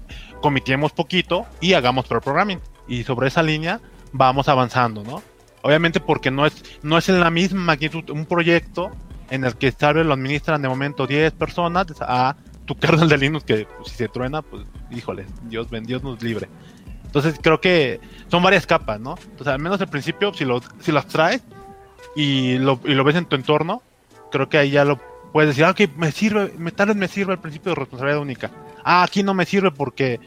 comitemos poquito y hagamos pair programming. Y sobre esa línea vamos avanzando, ¿no? Obviamente porque no es en la misma magnitud un proyecto en el que tal vez lo administran de momento 10 personas a tu kernel de Linux, que si se truena, pues, híjole, Dios nos libre. Entonces creo que son varias capas, ¿no? Entonces al menos al principio, si las traes y lo ves en tu entorno, creo que ahí ya lo puedes decir, ok, tal vez me sirve el principio de responsabilidad única. Ah, aquí no me sirve porque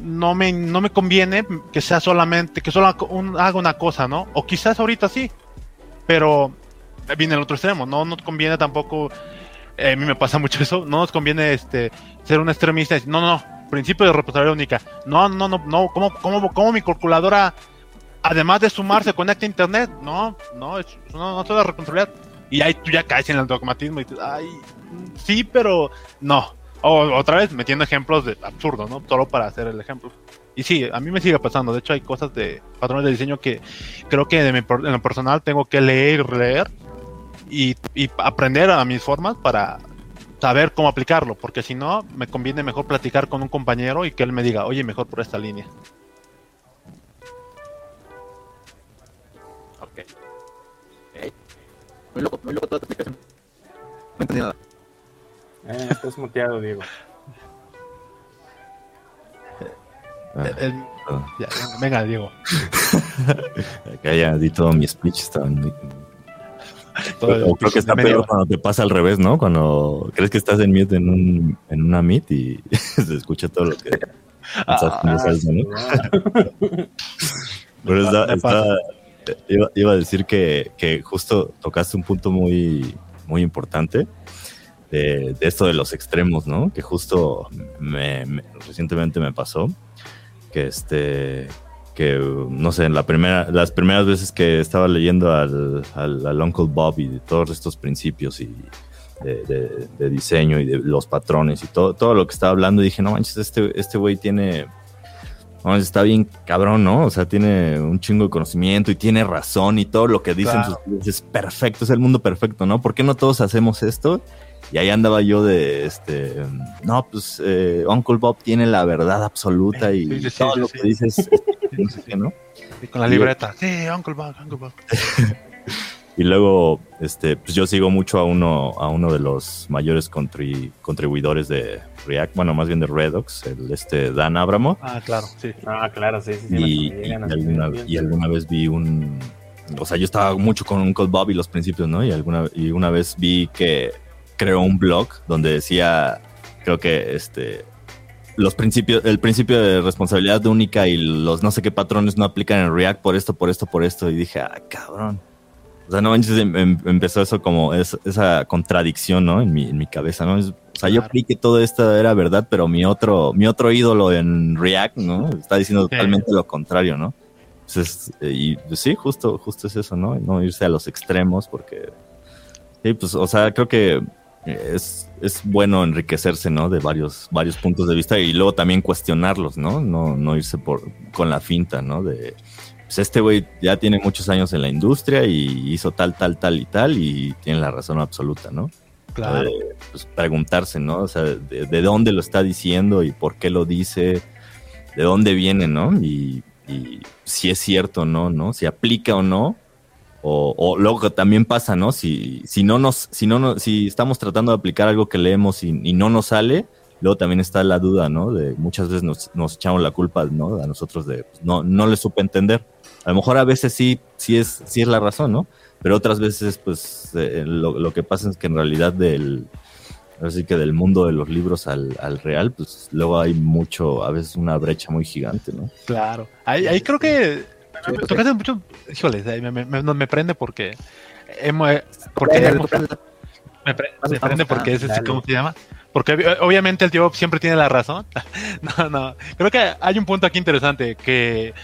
no me conviene que sea solamente, que solo haga una cosa, ¿no? O quizás ahorita sí, pero viene el otro extremo, no nos conviene tampoco, a mí me pasa mucho eso, no nos conviene ser un extremista, no, principio de responsabilidad única, no, ¿cómo mi calculadora, además de sumar, se conecta a internet? No, es toda responsabilidad, y ahí tú ya caes en el dogmatismo, y ay, sí, pero no. O otra vez metiendo ejemplos de absurdo, ¿no? Solo para hacer el ejemplo. Y sí, a mí me sigue pasando. De hecho, hay cosas de patrones de diseño que creo que en lo personal tengo que leer y aprender a mis formas para saber cómo aplicarlo. Porque si no, me conviene mejor platicar con un compañero y que él me diga, oye, mejor por esta línea. Ok. Hey. Muy loco toda tu aplicación. No entendí nada. Estás muteado, Diego. Venga, Diego. Acá ya di todo mi speech. Estaba muy... creo que está peor cuando te pasa al revés, ¿no? Cuando crees que estás en mute en una meet y se escucha todo lo que estás pensando, ¿no? Pero iba a decir que justo tocaste un punto muy, muy importante. De esto de los extremos, ¿no? Que justo recientemente me pasó que no sé, en las primeras veces que estaba leyendo al Uncle Bob y de todos estos principios y de diseño y de los patrones y todo lo que estaba hablando, dije, no manches, este güey tiene, no, está bien cabrón, ¿no? O sea, tiene un chingo de conocimiento y tiene razón y todo lo que dicen sus es perfecto, es el mundo perfecto, ¿no? ¿Por qué no todos hacemos esto? Y ahí andaba yo de, no, pues, Uncle Bob tiene la verdad absoluta y sí, todo lo que dices, ¿no? Y con la libreta, sí, Uncle Bob. Y luego, pues yo sigo mucho a uno de los mayores contribuidores de React, bueno, más bien de Redux, Dan Abramo. Ah, claro, sí. Y alguna vez vi o sea, yo estaba mucho con Uncle Bob y los principios, ¿no? Y una vez vi que creó un blog donde decía, creo que el principio de responsabilidad única y los no sé qué patrones no aplican en React por esto, y dije, ah, cabrón. O sea, no, empezó eso como esa contradicción, ¿no? En mi cabeza, ¿no? O sea, yo creí que todo esto era verdad, pero mi otro ídolo en React, ¿no? Está diciendo totalmente lo contrario, ¿no? Entonces, y pues, sí, justo es eso, ¿no? No irse a los extremos porque... Sí, pues, o sea, creo que es bueno enriquecerse, ¿no? De varios puntos de vista y luego también cuestionarlos, ¿no? No irse con la finta, ¿no? De, pues este güey ya tiene muchos años en la industria y hizo tal y tiene la razón absoluta, ¿no? Claro. Pues preguntarse, ¿no? O sea, de dónde lo está diciendo y por qué lo dice, de dónde viene, ¿no? Y si es cierto o no, si aplica o no. O luego que también pasa, ¿no? Si estamos tratando de aplicar algo que leemos y no nos sale, luego también está la duda, ¿no? De muchas veces nos echamos la culpa, ¿no? A nosotros de pues, no le supe entender. A lo mejor a veces sí es la razón, ¿no? Pero otras veces, pues, lo que pasa es que en realidad así que del mundo de los libros al real, pues luego hay a veces una brecha muy gigante, ¿no? Claro. Ahí creo que tocaste mucho, híjole, me prende porque es así, ¿cómo se llama? Porque obviamente el tío siempre tiene la razón. No, creo que hay un punto aquí interesante que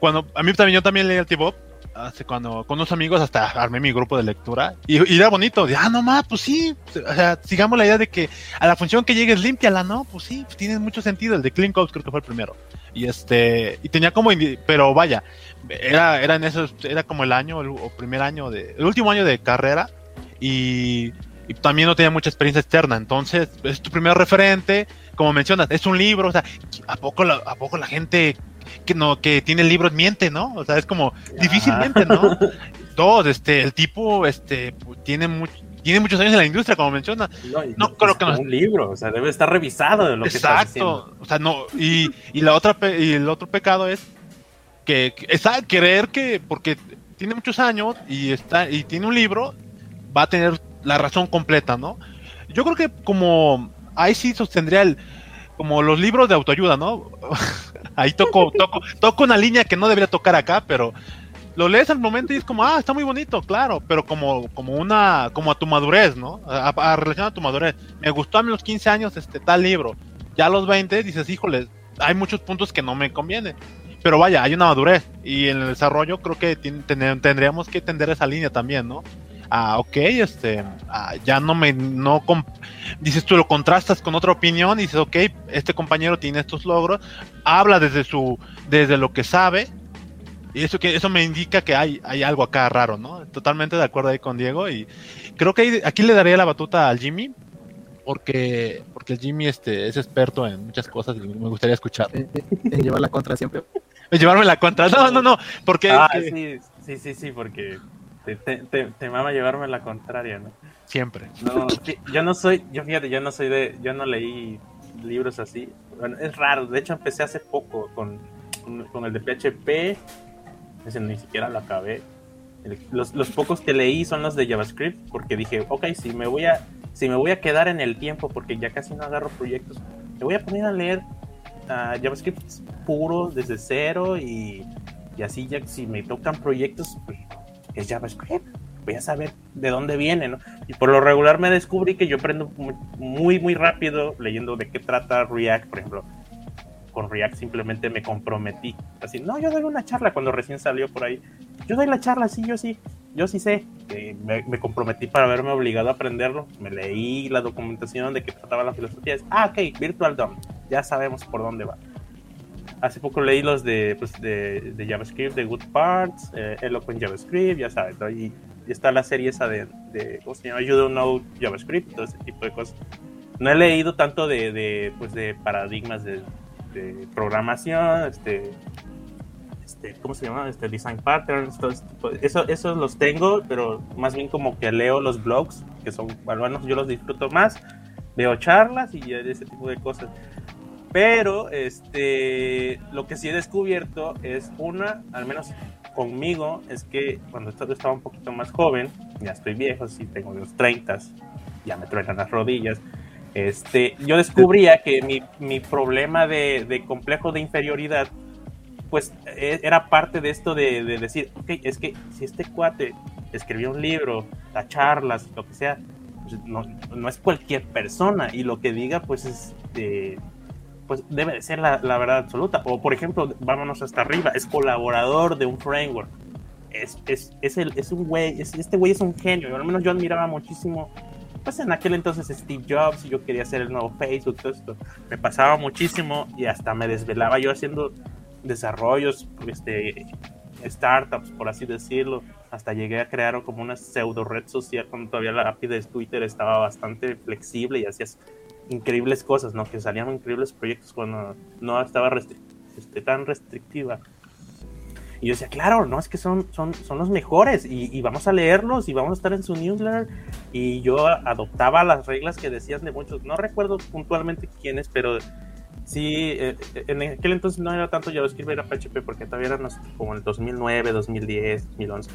cuando a mí también, yo también leí el tío hace cuando con unos amigos hasta armé mi grupo de lectura y era bonito, de, no más, pues sí, o sea, sigamos la idea de que a la función que llegues límpiala, ¿no? Pues sí, tiene mucho sentido, el de Clean Codes creo que fue el primero. Y y tenía como, pero vaya, era en eso, era como el año, o primer año el último año de carrera y también no tenía mucha experiencia externa, entonces es tu primer referente, como mencionas, es un libro, o sea, ¿a poco la gente que tiene libros miente, ¿no? O sea, es como difícilmente, ¿no? Dos, el tipo tiene muchos años en la industria, como menciona. No creo que no. Un libro, o sea, debe estar revisado de lo que está diciendo. Exacto. O sea, no, y la otra y el otro pecado es que es creer que porque tiene muchos años y tiene un libro va a tener la razón completa, ¿no? Yo creo que como ahí sí sostendría como los libros de autoayuda, ¿no? Ahí toco una línea que no debería tocar acá, pero lo lees al momento y es como, está muy bonito, claro, pero como a tu madurez, ¿no? A relación a tu madurez. Me gustó a mí los 15 años tal libro. Ya a los 20 dices, híjole, hay muchos puntos que no me conviene. Pero vaya, hay una madurez. Y en el desarrollo creo que tendríamos que tender esa línea también, ¿no? Ya dices tú, lo contrastas con otra opinión y dices, ok, este compañero tiene estos logros, habla desde lo que sabe, y eso me indica que hay algo acá raro, ¿no? Totalmente de acuerdo ahí con Diego, y creo que aquí le daría la batuta al Jimmy, porque Jimmy es experto en muchas cosas y me gustaría escucharlo. En llevar la contra siempre. En llevarme la contra, no, porque... Sí, porque... Te mama llevarme la contraria, ¿no? Siempre. No, yo no leí libros así. Bueno, es raro. De hecho, empecé hace poco con el de PHP. Ese ni siquiera lo acabé. Los pocos que leí son los de JavaScript, porque dije, ok, si me voy a quedar en el tiempo, porque ya casi no agarro proyectos, me voy a poner a leer JavaScript puro desde cero y así ya si me tocan proyectos, pues, es JavaScript, voy a saber de dónde viene, ¿no? Y por lo regular me descubrí que yo aprendo muy, muy rápido leyendo de qué trata React, por ejemplo. Con React simplemente me comprometí. Así, yo doy una charla cuando recién salió por ahí. Yo doy la charla, sí sé. Me comprometí para haberme obligado a aprenderlo. Me leí la documentación de qué trataba la filosofía. Ok, Virtual DOM, ya sabemos por dónde va. Hace poco leí los de JavaScript The Good Parts, Eloquent JavaScript, ya sabes, ¿no? Y está la serie esa de ¿cómo se llama? You Don't Know JavaScript, todo ese tipo de cosas. No he leído tanto de paradigmas de programación, ¿cómo se llama? Design patterns, todo ese tipo. Esos los tengo, pero más bien como que leo los blogs, que son, bueno, yo los disfruto más, veo charlas y ese tipo de cosas. Pero lo que sí he descubierto es al menos conmigo, es que cuando estaba un poquito más joven, ya estoy viejo, sí tengo unos 30, ya me truenan las rodillas, yo descubría que mi problema de complejo de inferioridad, pues era parte de esto de decir, ok, es que si este cuate escribió un libro, las charlas, lo que sea, pues no es cualquier persona y lo que diga pues es... pues debe de ser la verdad absoluta. O, por ejemplo, vámonos hasta arriba, es colaborador de un framework. Es un güey, este güey es un genio. Al menos yo admiraba muchísimo, pues en aquel entonces Steve Jobs, y yo quería hacer el nuevo Facebook, todo esto. Me pasaba muchísimo y hasta me desvelaba yo haciendo desarrollos, startups, por así decirlo. Hasta llegué a crear como una pseudo red social cuando todavía la API de Twitter estaba bastante flexible y hacías increíbles cosas, ¿no? Que salían increíbles proyectos cuando no estaba tan restrictiva. Y yo decía, claro, no, es que son los mejores y vamos a leerlos y vamos a estar en su newsletter. Y yo adoptaba las reglas que decían de muchos, no recuerdo puntualmente quiénes, pero sí, en aquel entonces no era tanto JavaScript, era PHP, porque todavía eran como el 2009, 2010, 2011.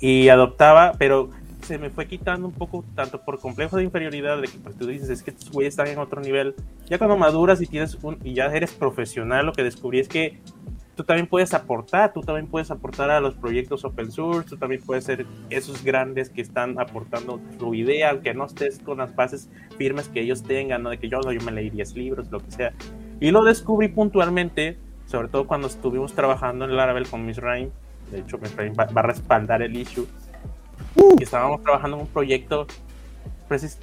Y adoptaba, pero... se me fue quitando un poco, tanto por complejo de inferioridad, de que pues, tú dices, es que tus güeyes están en otro nivel. Ya cuando maduras y ya eres profesional, lo que descubrí es que tú también puedes aportar a los proyectos open source, tú también puedes ser esos grandes que están aportando tu idea, aunque no estés con las bases firmes que ellos tengan, ¿no? De que yo me leí 10 libros, lo que sea. Y lo descubrí puntualmente, sobre todo cuando estuvimos trabajando en Laravel con Miss Rain, de hecho mi frame va a respaldar el issue. Y estábamos trabajando en un proyecto,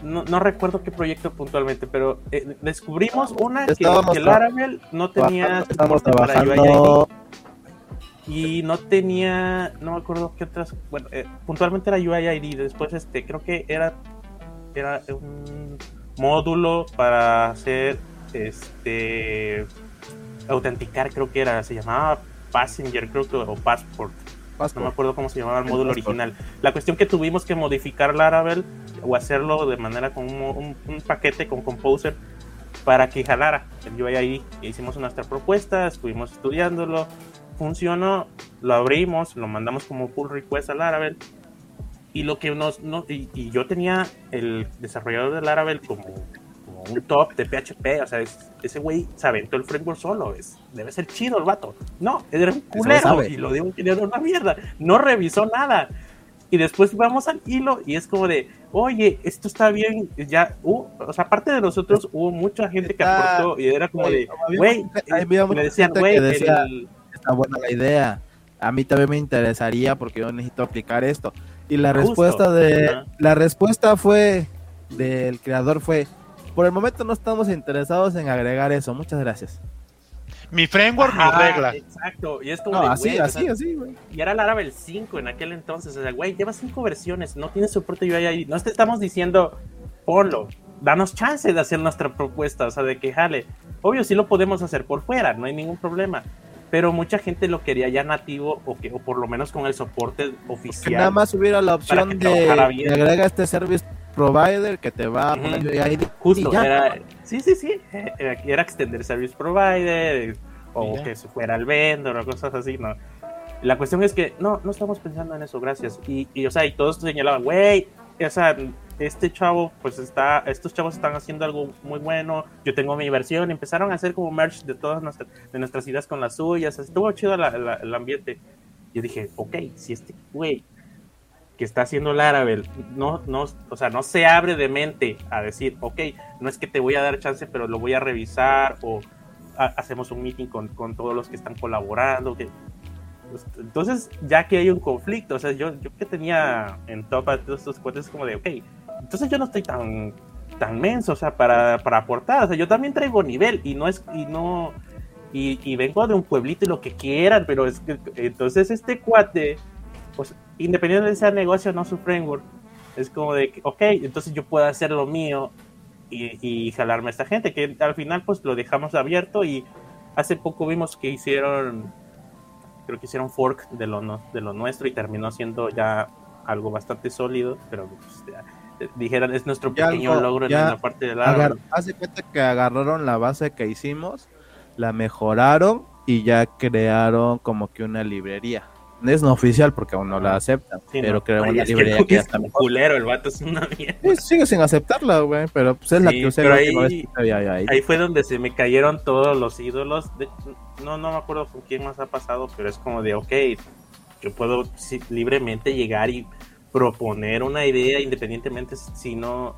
no recuerdo qué proyecto puntualmente, pero descubrimos que Laravel no tenía soporte para UI y no tenía, no me acuerdo qué otras, bueno, puntualmente era UIID, después creo que era un módulo para hacer autenticar, creo que era, se llamaba Passenger, creo que, o Passport. No me acuerdo cómo se llamaba el módulo original. La cuestión que tuvimos que modificar Laravel o hacerlo de manera con un paquete con Composer para que jalara el UIID. Hicimos nuestra propuesta, estuvimos estudiándolo, funcionó, lo abrimos, lo mandamos como pull request a Laravel y lo que y yo tenía el desarrollador de Laravel como un top de PHP, o sea, ese güey se aventó el framework solo, debe ser chido el vato. No, era un culero y lo digo que era una mierda, no revisó nada. Y después vamos al hilo y es como de, oye, esto está bien, ya, o sea, aparte de nosotros hubo mucha gente que aportó y era como de, güey, me decían, güey, está buena la idea, a mí también me interesaría porque yo necesito aplicar esto. Y la respuesta fue del creador fue, por el momento no estamos interesados en agregar eso, muchas gracias. Mi framework, mi regla. Exacto, y es como así, güey. Y era Laravel 5 en aquel entonces, o sea, güey, lleva 5 versiones, no tiene soporte UI. No te estamos diciendo, ponlo, danos chance de hacer nuestra propuesta, o sea, de que jale. Obvio, sí lo podemos hacer por fuera, no hay ningún problema. Pero mucha gente lo quería ya nativo o por lo menos con el soporte oficial. Que nada más hubiera la opción de agrega este service provider que te va a poner ahí. Justo, era, sí, era extender service provider o que se fuera el vendor o cosas así, ¿no? La cuestión es que no estamos pensando en eso, gracias. Y o sea, y todos señalaban, güey, o sea, estos chavos están haciendo algo muy bueno, yo tengo mi versión, empezaron a hacer como merge de todas nuestras ideas con las suyas, estuvo chido el ambiente. Yo dije, ok, si este güey que está haciendo Laravel no se abre de mente a decir, ok, no es que te voy a dar chance, pero lo voy a revisar o hacemos un meeting con todos los que están colaborando, que entonces ya que hay un conflicto, o sea, yo que tenía en top a todos estos cuates como de, ok, entonces yo no estoy tan menso, o sea, para aportar, o sea, yo también traigo nivel y vengo de un pueblito y lo que quieran, pero es que entonces este cuate, pues independientemente de sea negocio o no su framework, es como de, ok, entonces yo puedo hacer lo mío y jalarme a esta gente, que al final pues lo dejamos abierto. Y hace poco vimos que hicieron fork de lo nuestro y terminó siendo ya algo bastante sólido, pero pues, dijeran, es nuestro pequeño logro en la parte del árbol. Hace cuenta que agarraron la base que hicimos, la mejoraron y ya crearon como que una librería. Es no oficial porque aún no la aceptan, sí, pero crearon una librería que ya está mejor. Culero, el vato es una mierda. Sí, sigue sin aceptarla, güey, pero pues es la que usé la última vez que había ahí. Ahí fue donde se me cayeron todos los ídolos. No me acuerdo con quién más ha pasado, pero es como de, ok, yo puedo libremente llegar y proponer una idea independientemente si no...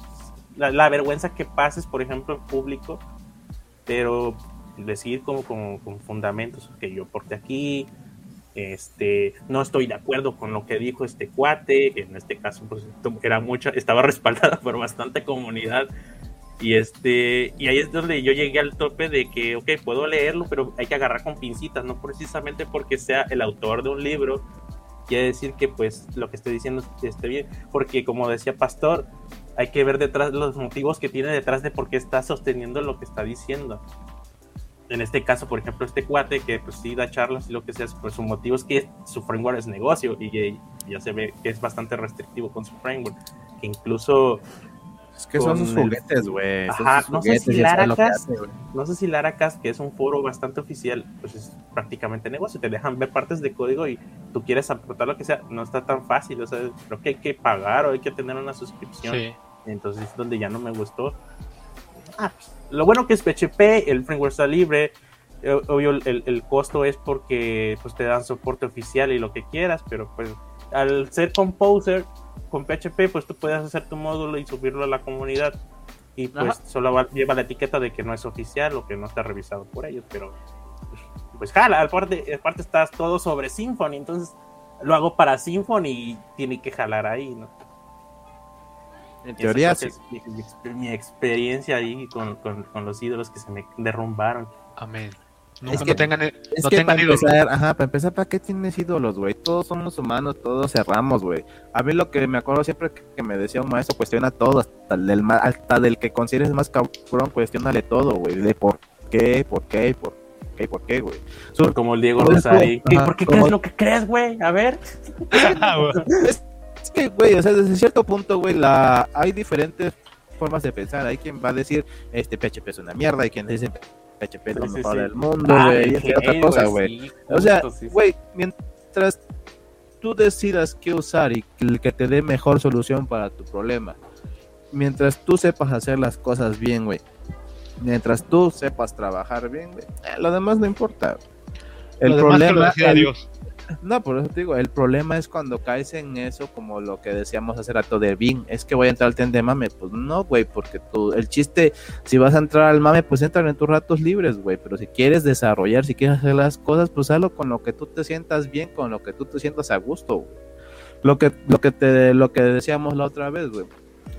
La vergüenza que pases, por ejemplo, en público, pero decir como con fundamentos, que yo aporte aquí, no estoy de acuerdo con lo que dijo este cuate, que en este caso pues, estaba respaldada por bastante comunidad. Y ahí es donde yo llegué al tope de que, ok, puedo leerlo, pero hay que agarrar con pincitas, no precisamente porque sea el autor de un libro, quiere decir que pues lo que estoy diciendo esté bien, porque como decía Pastor, hay que ver detrás los motivos que tiene detrás de por qué está sosteniendo lo que está diciendo. En este caso, por ejemplo, este cuate que pues sí da charlas y lo que sea, pues su motivo es que su framework es negocio y ya se ve que es bastante restrictivo con su framework, que incluso... Es que son sus juguetes, güey. Ajá, no sé si Laracas, que es un foro bastante oficial, pues es prácticamente negocio. Te dejan ver partes de código y tú quieres aportar lo que sea. No está tan fácil, o sea, creo que hay que pagar o hay que tener una suscripción. Sí. Entonces es donde ya no me gustó. Pues, lo bueno que es PHP, el framework está libre. Obvio, el costo es porque pues te dan soporte oficial y lo que quieras, pero pues al ser Composer... Con PHP, pues tú puedes hacer tu módulo y subirlo a la comunidad. Y pues solo lleva la etiqueta de que no es oficial o que no está revisado por ellos. Pero, pues jala, aparte estás todo sobre Symfony. Entonces, lo hago para Symfony y tiene que jalar ahí, ¿no? En teoría sí. Mi experiencia ahí con los ídolos que se me derrumbaron. Amén. Nunca es que, no tengan ídolos. Para empezar, ¿para qué tienes ídolos, güey? Todos somos humanos, todos cerramos, güey. A mí lo que me acuerdo siempre que me decía un maestro, cuestiona todo, hasta del que consideres más cabrón, cuestiónale todo, güey. De por qué, güey. Como el Diego Rosari. ¿Por qué crees lo que crees, güey? A ver. Es que, güey, o sea, desde cierto punto, güey, hay diferentes formas de pensar. Hay quien va a decir, PHP es una mierda, hay quien dice... PHP es lo mejor del mundo, güey, y otra cosa, güey. Sí, o sea, güey, mientras tú decidas qué usar y que te dé mejor solución para tu problema, mientras tú sepas hacer las cosas bien, güey, mientras tú sepas trabajar bien, güey, lo demás no importa. El problema es Dios. No, por eso te digo, el problema es cuando caes en eso, como lo que decíamos hace rato de Vim, es que voy a entrar al tren de mame, pues no, güey, porque el chiste, si vas a entrar al mame, pues entran en tus ratos libres, güey, pero si quieres desarrollar, si quieres hacer las cosas, pues hazlo con lo que tú te sientas bien, con lo que tú te sientas a gusto, güey. Lo que decíamos la otra vez, güey,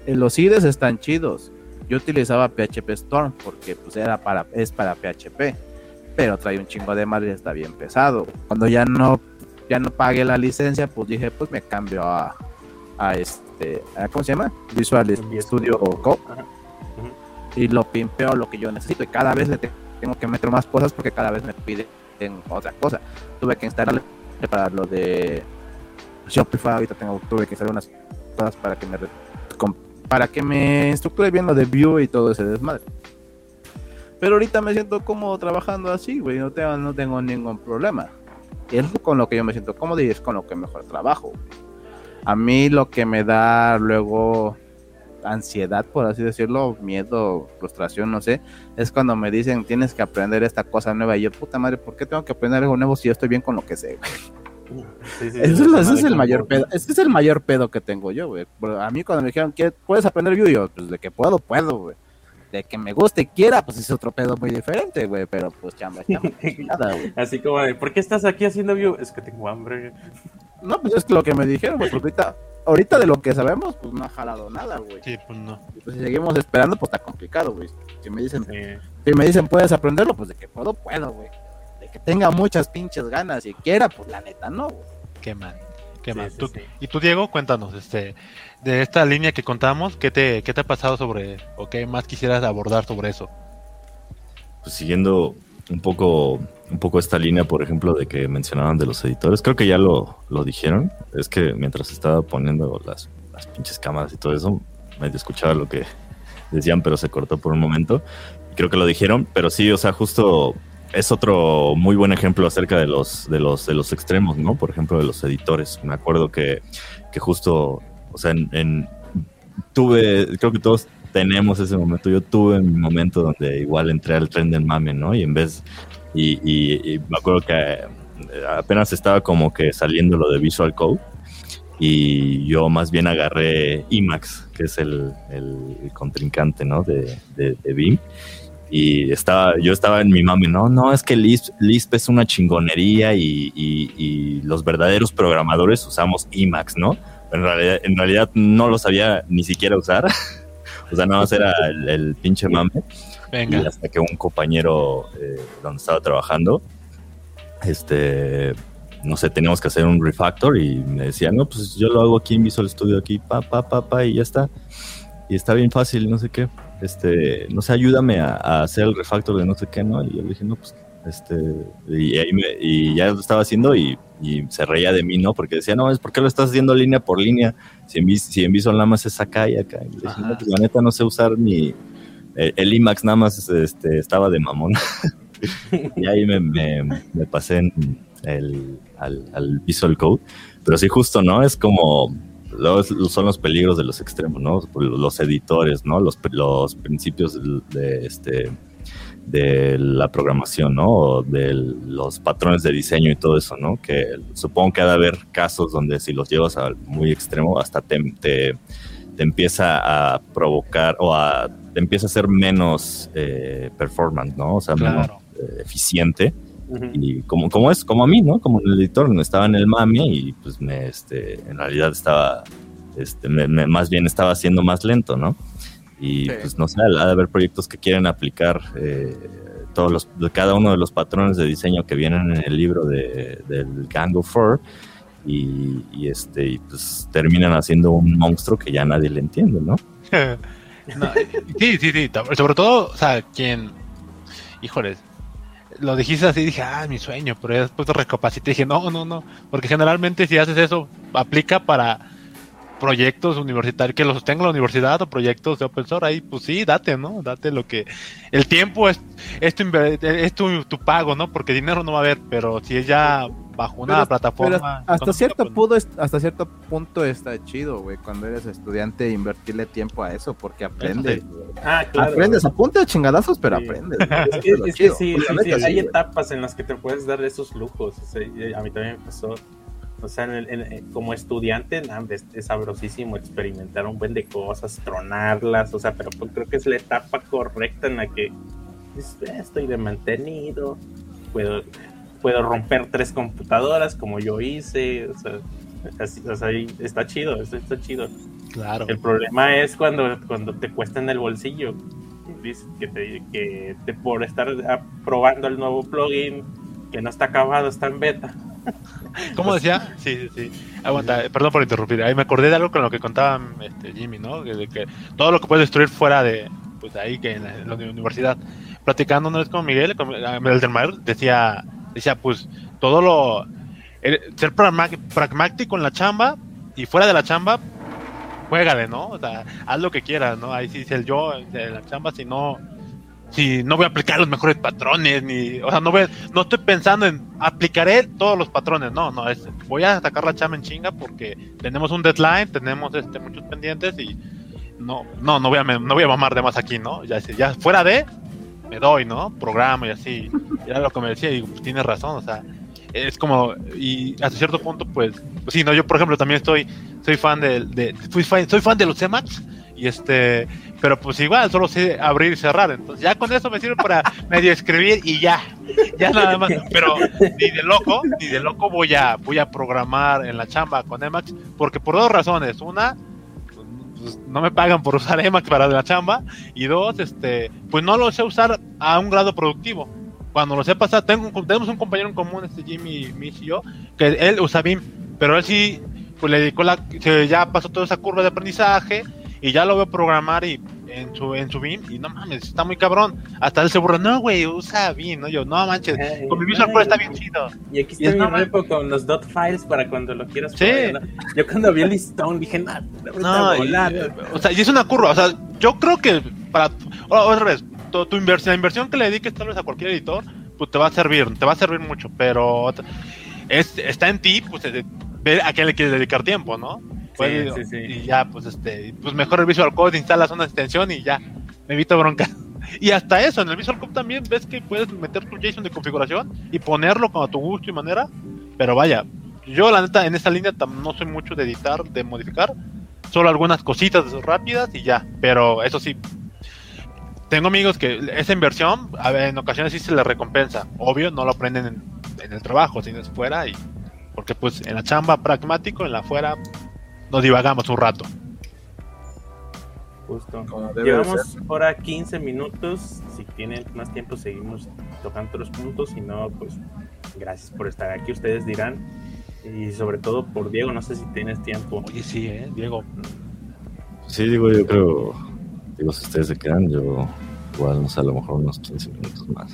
los IDEs están chidos, yo utilizaba PHP Storm, porque pues es para PHP, pero trae un chingo de madre y está bien pesado, cuando ya no pagué la licencia, pues dije, pues me cambio a ¿cómo se llama? Visual Studio Code. Y lo pimpeo lo que yo necesito, y cada vez le tengo que meter más cosas porque cada vez me piden otra cosa. Tuve que instalarle para lo de Shopify, ahorita tuve que instalar unas cosas para que me estructure bien lo de Vue y todo ese desmadre. Pero ahorita me siento cómodo trabajando así, güey, no tengo ningún problema. Es con lo que yo me siento cómodo y es con lo que mejor trabajo. A mí lo que me da luego ansiedad, por así decirlo, miedo, frustración, no sé, es cuando me dicen tienes que aprender esta cosa nueva y yo, puta madre, ¿por qué tengo que aprender algo nuevo si yo estoy bien con lo que sé, güey? Sí, ese es el mayor pedo que tengo yo, güey. A mí cuando me dijeron, ¿puedes aprender Vue? Yo, pues de que puedo, güey. De que me guste y quiera, pues es otro pedo muy diferente, güey, pero pues chamba, nada, güey. Así como, ¿por qué estás aquí haciendo Vue? Es que tengo hambre. No, pues es que lo que me dijeron, güey, porque ahorita de lo que sabemos, pues no ha jalado nada, güey. Sí, pues no. Pues si seguimos esperando, pues está complicado, güey. Si me dicen, ¿puedes aprenderlo? Pues de que puedo, güey. De que tenga muchas pinches ganas y quiera, pues la neta no, güey. Qué mal. Sí, sí. Y tú, Diego, cuéntanos, de esta línea que contamos, ¿qué te ha pasado sobre, o qué más quisieras abordar sobre eso? Pues siguiendo un poco esta línea, por ejemplo, de que mencionaban de los editores, creo que ya lo dijeron, es que mientras estaba poniendo las pinches cámaras y todo eso, medio escuchaba lo que decían, pero se cortó por un momento, creo que lo dijeron, pero sí, o sea, justo... Es otro muy buen ejemplo acerca de los extremos, ¿no? Por ejemplo, de los editores. Me acuerdo que justo, o sea, creo que todos tenemos ese momento. Yo tuve mi momento donde igual entré al tren del mame, ¿no? Y me acuerdo que apenas estaba como que saliendo lo de Visual Code y yo más bien agarré Emacs, que es el contrincante, ¿no? De Vim. Y yo estaba en mi mami, no, es que Lisp es una chingonería y los verdaderos programadores usamos Emacs, ¿no? Pero en realidad no lo sabía ni siquiera usar, o sea, nada más era el pinche mame. Venga. Y hasta que un compañero donde estaba trabajando, no sé, teníamos que hacer un refactor y me decía, no, pues yo lo hago aquí en Visual Studio, aquí, y ya está. Y está bien fácil, no sé qué. No sé, ayúdame a hacer el refactor de no sé qué, ¿no? Y yo le dije, no, pues, y ya lo estaba haciendo y se reía de mí, ¿no? Porque decía, no, es porque lo estás haciendo línea por línea, si en Visual nada más es acá y acá. Y le dije, no, pues la neta no sé usar ni el Emacs, nada más estaba de mamón. Y ahí me pasé al Visual Code. Pero sí, justo, ¿no? Es como... son los peligros de los extremos, ¿no? Los editores, ¿no? Los principios de la programación, ¿no? O de los patrones de diseño y todo eso, ¿no? Que supongo que ha de haber casos donde si los llevas al muy extremo hasta te empieza a provocar te empieza a ser menos performance, ¿no? O sea, claro. Menos eficiente Y como es, como a mí, ¿no? Como en el editor, no estaba en el mami y pues en realidad estaba, más bien estaba siendo más lento, ¿no? Y sí, pues no sé, ha de haber proyectos que quieren aplicar cada uno de los patrones de diseño que vienen en el libro del Gang of Four y pues terminan haciendo un monstruo que ya nadie le entiende, ¿no? No, sí, sobre todo, o sea, quien, híjoles, lo dijiste así, dije, mi sueño, pero ya después recapacité y dije, no, porque generalmente si haces eso, aplica para proyectos universitarios, que los sostenga la universidad o proyectos de open source, ahí pues sí, date, ¿no? Date lo que... El tiempo es tu pago, ¿no? Porque dinero no va a haber, pero si es ya bajo una plataforma... hasta cierto punto está chido, güey, cuando eres estudiante, invertirle tiempo a eso, porque aprendes. Sí. Claro. Aprendes, apunta a chingadazos, pero sí, aprendes. Es que sí, hay etapas en las que te puedes dar esos lujos. O sea, a mí también me pasó... O sea, como estudiante es sabrosísimo experimentar un buen de cosas, tronarlas, o sea, pero creo que es la etapa correcta en la que estoy de mantenido, puedo romper 3 computadoras como yo hice, o sea está chido. Claro. El problema es cuando te cuesta en el bolsillo, que por estar probando el nuevo plugin que no está acabado, está en beta. ¿Cómo decía? Sí. Aguanta, perdón por interrumpir. Ahí me acordé de algo con lo que contaba Jimmy, ¿no? De que todo lo que puedes destruir fuera de, pues ahí, que en la universidad. Platicando una vez con Miguel, el del Mar, decía, pues, todo lo... ser pragmático en la chamba y fuera de la chamba, juégale, ¿no? O sea, haz lo que quieras, ¿no? Ahí sí dice el yo de la chamba, si no voy a aplicar los mejores patrones, no estoy pensando en aplicaré todos los patrones, voy a atacar la chamba en chinga porque tenemos un deadline, tenemos muchos pendientes y no voy a mamar de más aquí, ¿no? Ya fuera de, me doy, ¿no? Programa y así, era lo que me decía y pues, tienes razón, o sea, es como, y hasta cierto punto pues sí, no, yo por ejemplo también soy fan de los Emacs. Pero pues igual, solo sé abrir y cerrar, entonces ya con eso me sirve para medio escribir y ya nada más, pero ni de loco voy a programar en la chamba con Emacs, porque por 2 razones, una, pues, no me pagan por usar Emacs para la chamba, y 2, pues no lo sé usar a un grado productivo. Cuando lo sé pasar, tenemos un compañero en común, Jimmy, Mish y yo, que él usa Vim, pero él sí, pues le dedicó ya pasó toda esa curva de aprendizaje, y ya lo veo programar y en su Vim, y no mames, está muy cabrón. Hasta él se burla, no, güey, usa Vim, ¿no? Yo, no manches, con mi Visual Pro está bien chido. Y aquí está mi repo con los dot files para cuando lo quieras programar. Sí. Yo cuando vi el listón dije, no, volar. O sea, y es una curva, o sea, yo creo que para... Otra vez, tu inversión, la inversión que le dediques tal vez a cualquier editor, pues te va a servir mucho, pero está en ti, pues, ver a qué le quieres dedicar tiempo, ¿no? Sí. Y ya, pues, pues mejor el Visual Code, instalas una extensión y ya, me evito bronca. Y hasta eso, en el Visual Code también ves que puedes meter tu JSON de configuración y ponerlo como a tu gusto y manera, pero vaya, yo la neta en esa línea no soy mucho de editar, de modificar, solo algunas cositas rápidas y ya, pero eso sí, tengo amigos que esa inversión, a ver, en ocasiones sí se les recompensa, obvio, no lo aprenden en el trabajo, sino es fuera, y porque pues en la chamba pragmático, en la fuera... Nos divagamos un rato. Justo. Llevamos ahora 15 minutos. Si tienen más tiempo, seguimos tocando otros puntos. Si no, pues gracias por estar aquí. Ustedes dirán. Y sobre todo por Diego, no sé si tienes tiempo. Oye, sí, Diego. Sí, digo, yo creo. Digo, si ustedes se quedan, yo igual, no sé, a lo mejor unos 15 minutos más.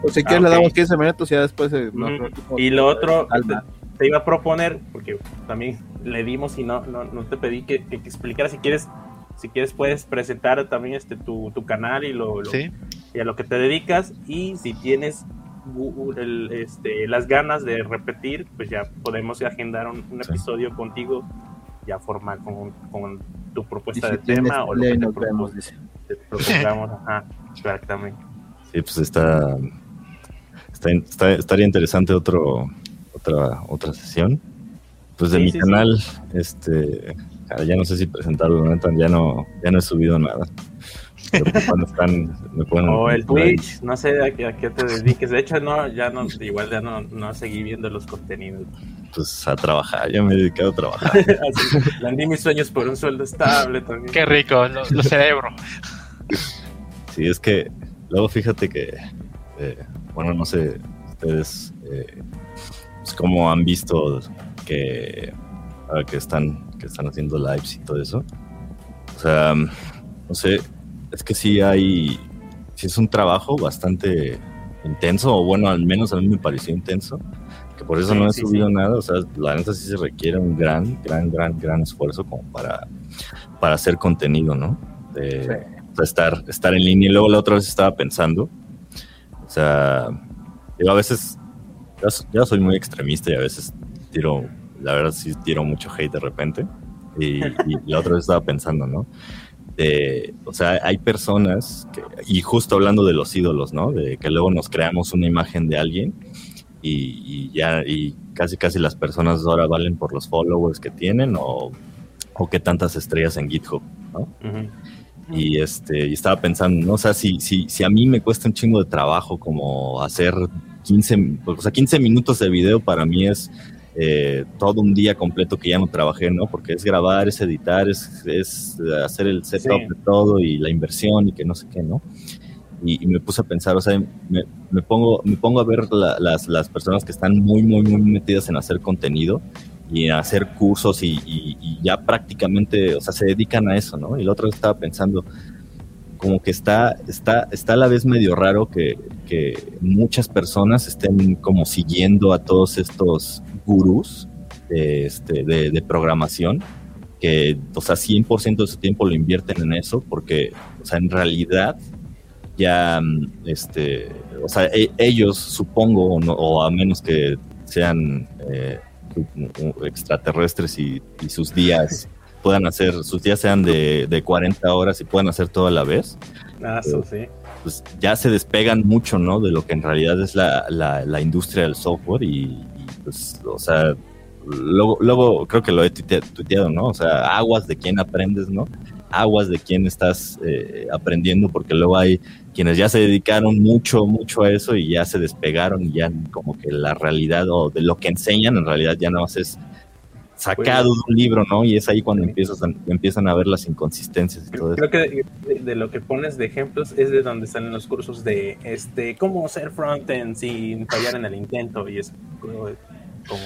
Pues si quieres, le damos 15 minutos y ya después. Y lo otro. Te iba a proponer, porque también le dimos y no te pedí que explicaras, si quieres puedes presentar también tu canal y ¿sí? Y a lo que te dedicas, y si tienes las ganas de repetir, pues ya podemos agendar un episodio contigo ya formal con tu propuesta si de tema o lo que te propongamos. Ajá, exactamente. Sí, pues estaría interesante otra sesión, pues de mi canal, ya no sé si presentarlo, ya no he subido nada, Cuando están, o el Twitch, no sé a qué te dediques. De hecho, ya no seguí viendo los contenidos. Pues a trabajar, yo me he dedicado a trabajar. Así, landí mis sueños por un sueldo estable también. Qué rico, lo celebro. Sí, es que luego fíjate que, bueno, no sé, ustedes pues cómo han visto que ahora que están haciendo lives y todo eso. O sea, no sé, es que sí es un trabajo bastante intenso, o bueno, al menos a mí me pareció intenso, que por eso no he subido nada. O sea, la neta sí se requiere un gran esfuerzo como para hacer contenido, ¿no? O sea, estar en línea. Y luego la otra vez estaba pensando, o sea, yo a veces, ya soy muy extremista y a veces tiro, la verdad sí tiro mucho hate de repente, y la otra vez estaba pensando, ¿no? O sea, hay personas que, y justo hablando de los ídolos, ¿no? De que luego nos creamos una imagen de alguien y casi las personas ahora valen por los followers que tienen o que tantas estrellas en GitHub, ¿no? Uh-huh. Y estaba pensando, ¿no? O sea, si a mí me cuesta un chingo de trabajo como hacer 15 minutos de video, para mí es todo un día completo que ya no trabajé, ¿no? Porque es grabar, es editar, es hacer el setup de todo y la inversión y que no sé qué, ¿no? Y me puse a pensar, o sea, me pongo a ver las personas que están muy, muy, muy metidas en hacer contenido y en hacer cursos y ya prácticamente, o sea, se dedican a eso, ¿no? Y la otra vez estaba pensando, como que está a la vez medio raro que muchas personas estén como siguiendo a todos estos gurús de programación que, o sea, 100% de su tiempo lo invierten en eso porque, o sea, en realidad ya, o sea, ellos supongo, o a menos que sean extraterrestres y sus días puedan hacer, sus días sean de 40 horas y puedan hacer todo a la vez. Ah, eso sí. Pues ya se despegan mucho, ¿no? De lo que en realidad es la industria del software y pues, o sea, luego creo que lo he tuiteado, ¿no? O sea, aguas de quién aprendes, ¿no? Aguas de quién estás aprendiendo, porque luego hay quienes ya se dedicaron mucho a eso y ya se despegaron y ya como que la realidad o de lo que enseñan en realidad ya no haces sacado de un libro, ¿no? Y es ahí cuando empiezan a ver las inconsistencias y todo eso. Creo que de lo que pones de ejemplos es de donde salen los cursos de cómo ser frontend sin fallar en el intento, y es como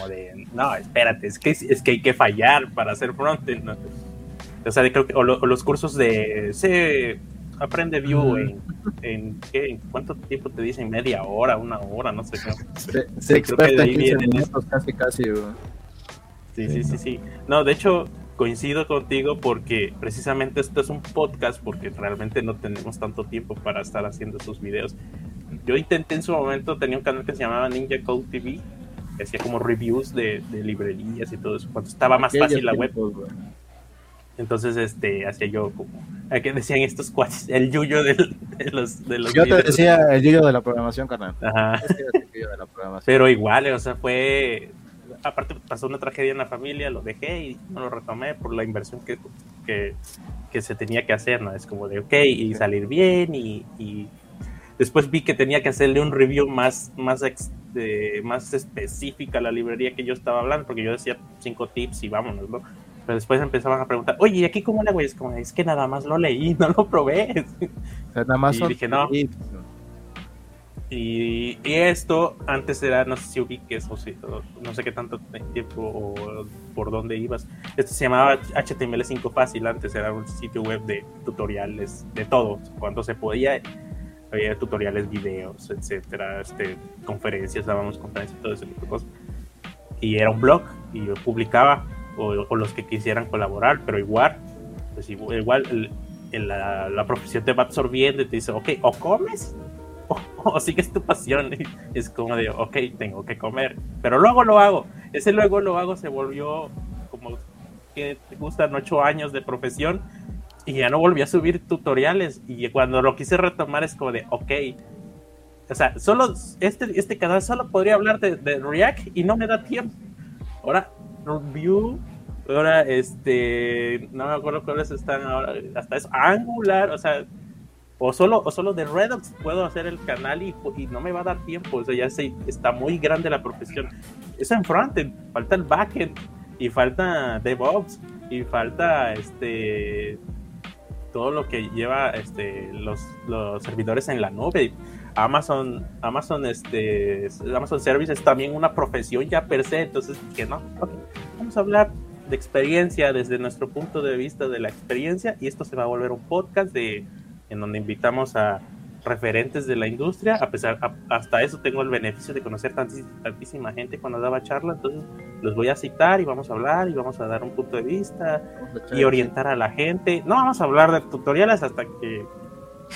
de, no, espérate, es que hay que fallar para ser frontend, ¿no? O sea, creo que o los cursos de se aprende Vue en cuánto tiempo te dicen, media hora, una hora, no sé qué. Se experta en 15 minutos casi, bro. Sí. No, de hecho, coincido contigo porque precisamente esto es un podcast porque realmente no tenemos tanto tiempo para estar haciendo esos videos. Yo intenté en su momento, tenía un canal que se llamaba Ninja Code TV, que hacía como reviews de librerías y todo eso, cuando estaba más fácil la web. Entonces, hacía yo como, ¿a qué decían estos cuates? El yuyo de los yo videos. Te decía el yuyo de la programación, carnal. Ajá. Pero igual, o sea, fue... Aparte pasó una tragedia en la familia, lo dejé y no lo retomé por la inversión que se tenía que hacer, ¿no? Es como de y salir bien y después vi que tenía que hacerle un review más específica a la librería que yo estaba hablando, porque yo decía 5 tips y vámonos, ¿no? Pero después empezaban a preguntar, oye, ¿y aquí cómo le hago? Es como, es que nada más lo leí, no lo probé. O sea, nada más y dije, no. Y esto antes era, no sé si ubiques o no sé qué tanto tiempo o por dónde ibas. Esto se llamaba HTML5 Fácil. Antes era un sitio web de tutoriales de todo, cuando se podía. Había tutoriales, videos, etcétera, conferencias, dábamos conferencias y todo ese tipo de cosas. Y era un blog y yo publicaba o los que quisieran colaborar, pero igual la profesión te va absorbiendo y te dice, ok, o comes o sigues tu pasión. Es como de, ok, tengo que comer, pero luego lo hago. Ese luego lo hago se volvió como que te gustan 8 años de profesión y ya no volví a subir tutoriales. Y cuando lo quise retomar es como de, ok, o sea, solo este canal solo podría hablar de React y no me da tiempo. Ahora Vue, ahora no me acuerdo cuáles están ahora, hasta eso, Angular, o sea, O solo de Redux puedo hacer el canal y no me va a dar tiempo. O sea, está muy grande la profesión. Es en frontend, falta el backend y falta DevOps y falta todo lo que lleva los servidores en la nube. Amazon Service es también una profesión ya per se. Entonces dije, no, okay, vamos a hablar de experiencia desde nuestro punto de vista de la experiencia, y esto se va a volver un podcast en donde invitamos a referentes de la industria. Hasta eso tengo el beneficio de conocer tantísima gente cuando daba charla, entonces los voy a citar y vamos a hablar y vamos a dar un punto de vista y orientar a la gente. No vamos a hablar de tutoriales hasta que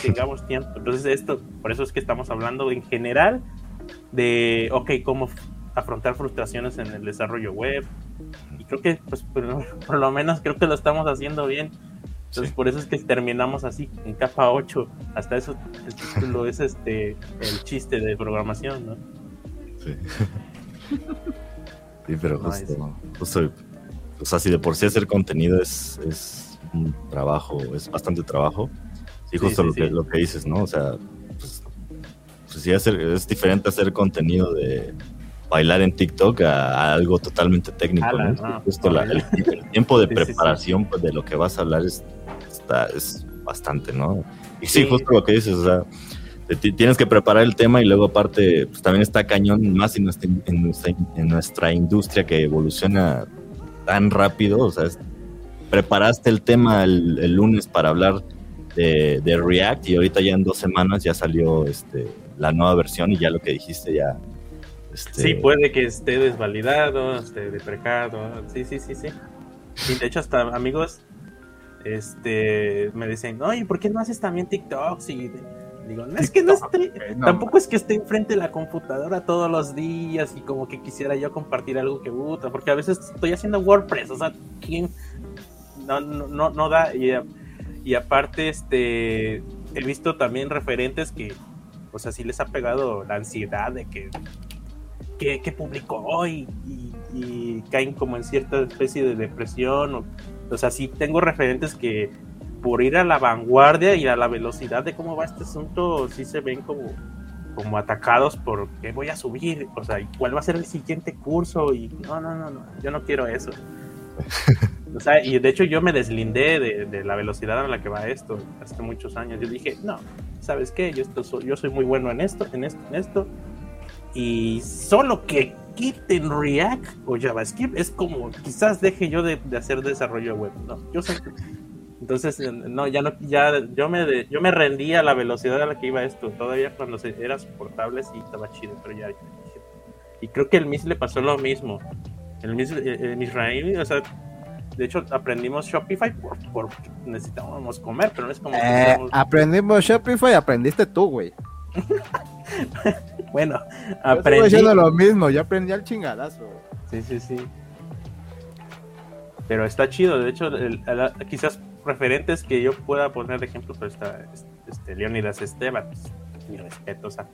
tengamos tiempo. Entonces por eso es que estamos hablando en general de, cómo afrontar frustraciones en el desarrollo web, y creo que por lo menos creo que lo estamos haciendo bien. Entonces, sí, por eso es que terminamos así, en capa 8. Hasta eso el título es el chiste de programación, ¿no? Sí. Sí, pero justo, o sea, si de por sí hacer contenido es un trabajo, es bastante trabajo. Y justo lo que dices, ¿no? O sea, pues sí, es diferente hacer contenido de bailar en TikTok a algo totalmente técnico, ¿no? Justo el tiempo de preparación, pues, de lo que vas a hablar es bastante, ¿no? Y sí, justo lo que dices, o sea, tienes que preparar el tema, y luego aparte, pues, también está cañón, más en nuestra industria que evoluciona tan rápido. O sea, preparaste el tema el lunes para hablar de React, y ahorita ya en 2 semanas ya salió la nueva versión, y ya lo que dijiste ya... Sí, puede que esté desvalidado, esté deprecado. Sí. Y de hecho hasta amigos me dicen, oye, ¿por qué no haces también TikToks? Y digo, no, es que no estoy, tampoco es que esté enfrente de la computadora todos los días y como que quisiera yo compartir algo que gusta, porque a veces estoy haciendo WordPress, o sea, no da. Y aparte he visto también referentes que, o sea, sí les ha pegado la ansiedad de que publicó hoy, y caen como en cierta especie de depresión. O sea, sí tengo referentes que por ir a la vanguardia y a la velocidad de cómo va este asunto, sí se ven como atacados por qué voy a subir, o sea, cuál va a ser el siguiente curso, y no, yo no quiero eso. O sea, y de hecho yo me deslindé de la velocidad a la que va esto hace muchos años. Yo dije, no, ¿sabes qué? Yo soy muy bueno en esto, y solo que quiten React o JavaScript es como quizás deje yo de hacer desarrollo web. No, yo soy... Entonces yo me rendí a la velocidad a la que iba esto, todavía cuando era soportable, sí estaba chido, pero ya. Y creo que el MIS le pasó lo mismo. El Israel, o sea, de hecho aprendimos Shopify porque necesitábamos comer, pero no es como aprendimos Shopify, aprendiste tú, güey. Bueno, aprendí. Yo estoy haciendo lo mismo, yo aprendí al chingadazo. Sí. Pero está chido. De hecho, quizás referentes que yo pueda poner de ejemplo, pero está Leónidas Esteban, mi respeto, o sea,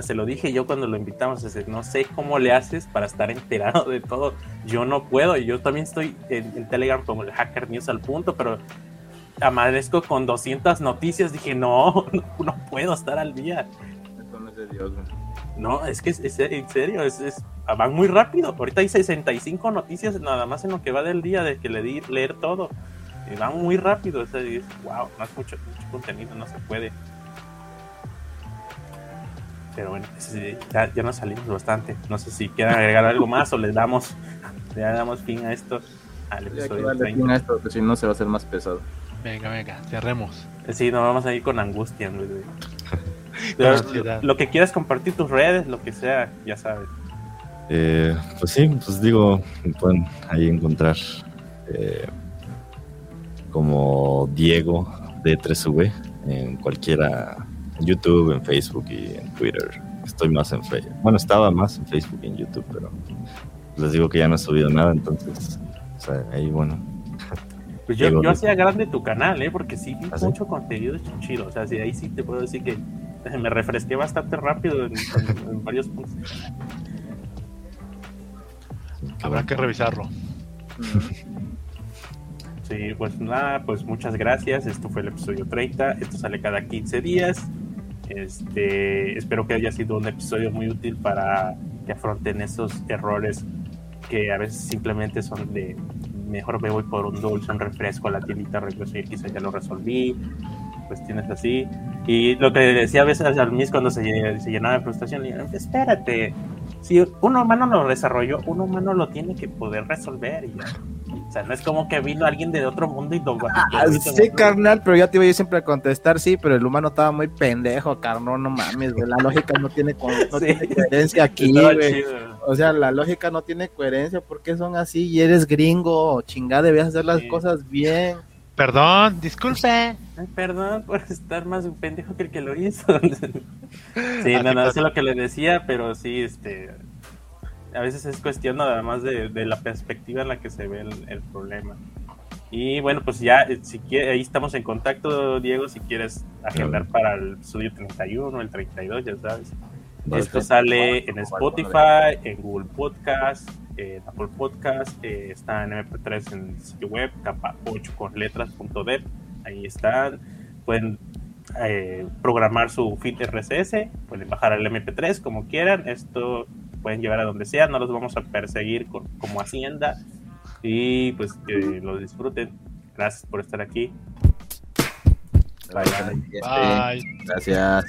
se lo dije yo cuando lo invitamos, no sé cómo le haces para estar enterado de todo. Yo no puedo, y yo también estoy en Telegram como el Hacker News al punto, pero amanezco con 200 noticias. Dije, no puedo estar al día. No, es que es en serio, van muy rápido. Ahorita hay 65 noticias nada más en lo que va del día, de que le di leer todo, y van muy rápido. Wow, no es mucho contenido, no se puede. Pero bueno, ya nos salimos bastante. No sé si quieren agregar algo más o le damos fin a esto. Al episodio 30. Fin a esto, porque si no se va a hacer más pesado. Venga, cerremos. Sí, nos vamos a ir con angustia, Luis. Lo que quieras compartir, tus redes, lo que sea, ya sabes. Pues sí, pues digo, pueden ahí encontrar como Diego D3V en cualquiera, en YouTube, en Facebook y en Twitter. Estoy más en Facebook. Bueno, estaba más en Facebook y en YouTube, pero les digo que ya no he subido nada, entonces, o sea, ahí bueno. Pues yo hacía grande tu canal, porque sí vi mucho contenido chido, o sea, sí, ahí sí te puedo decir que me refresqué bastante rápido en varios puntos. Habrá que revisarlo. Sí, pues nada, pues muchas gracias. Esto fue el episodio 30. Esto sale cada 15 días. Espero que haya sido un episodio muy útil para que afronten esos errores que a veces simplemente son de mejor me voy por un dulce, un refresco a la tiendita, regreso y quizá ya lo resolví, cuestiones así. Y lo que decía a veces a mí cuando se llenaba de frustración, le digo, espérate, si un humano lo desarrolló, un humano lo tiene que poder resolver. Y ya. O sea, no es como que vino alguien de otro mundo y lo... sí, carnal, pero yo te iba yo siempre a contestar, sí, pero el humano estaba muy pendejo, carnal, no mames, güey, la lógica no tiene coherencia aquí, güey. O sea, la lógica no tiene coherencia, ¿por qué son así? Y eres gringo, chingada, debías hacer las cosas bien. Perdón, disculpe. Perdón por estar más un pendejo que el que lo hizo. Sí, no, eso es lo que le decía, pero sí, a veces es cuestión nada más de la perspectiva en la que se ve el problema. Y bueno, pues ya si quiere, ahí estamos en contacto, Diego, si quieres agendar para el episodio 31, el 32, ya sabes. Esto sale en Spotify, en Google Podcast, en Apple Podcast, está en MP3 en el sitio web, capa 8 con letras.dev, ahí están, pueden... programar su feed RSS, pueden bajar el MP3 como quieran, esto pueden llevar a donde sea, no los vamos a perseguir como Hacienda, y pues que los disfruten. Gracias por estar aquí. Bye. Gracias.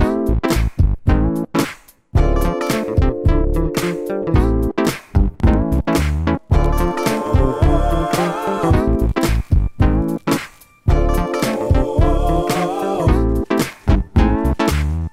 Bye.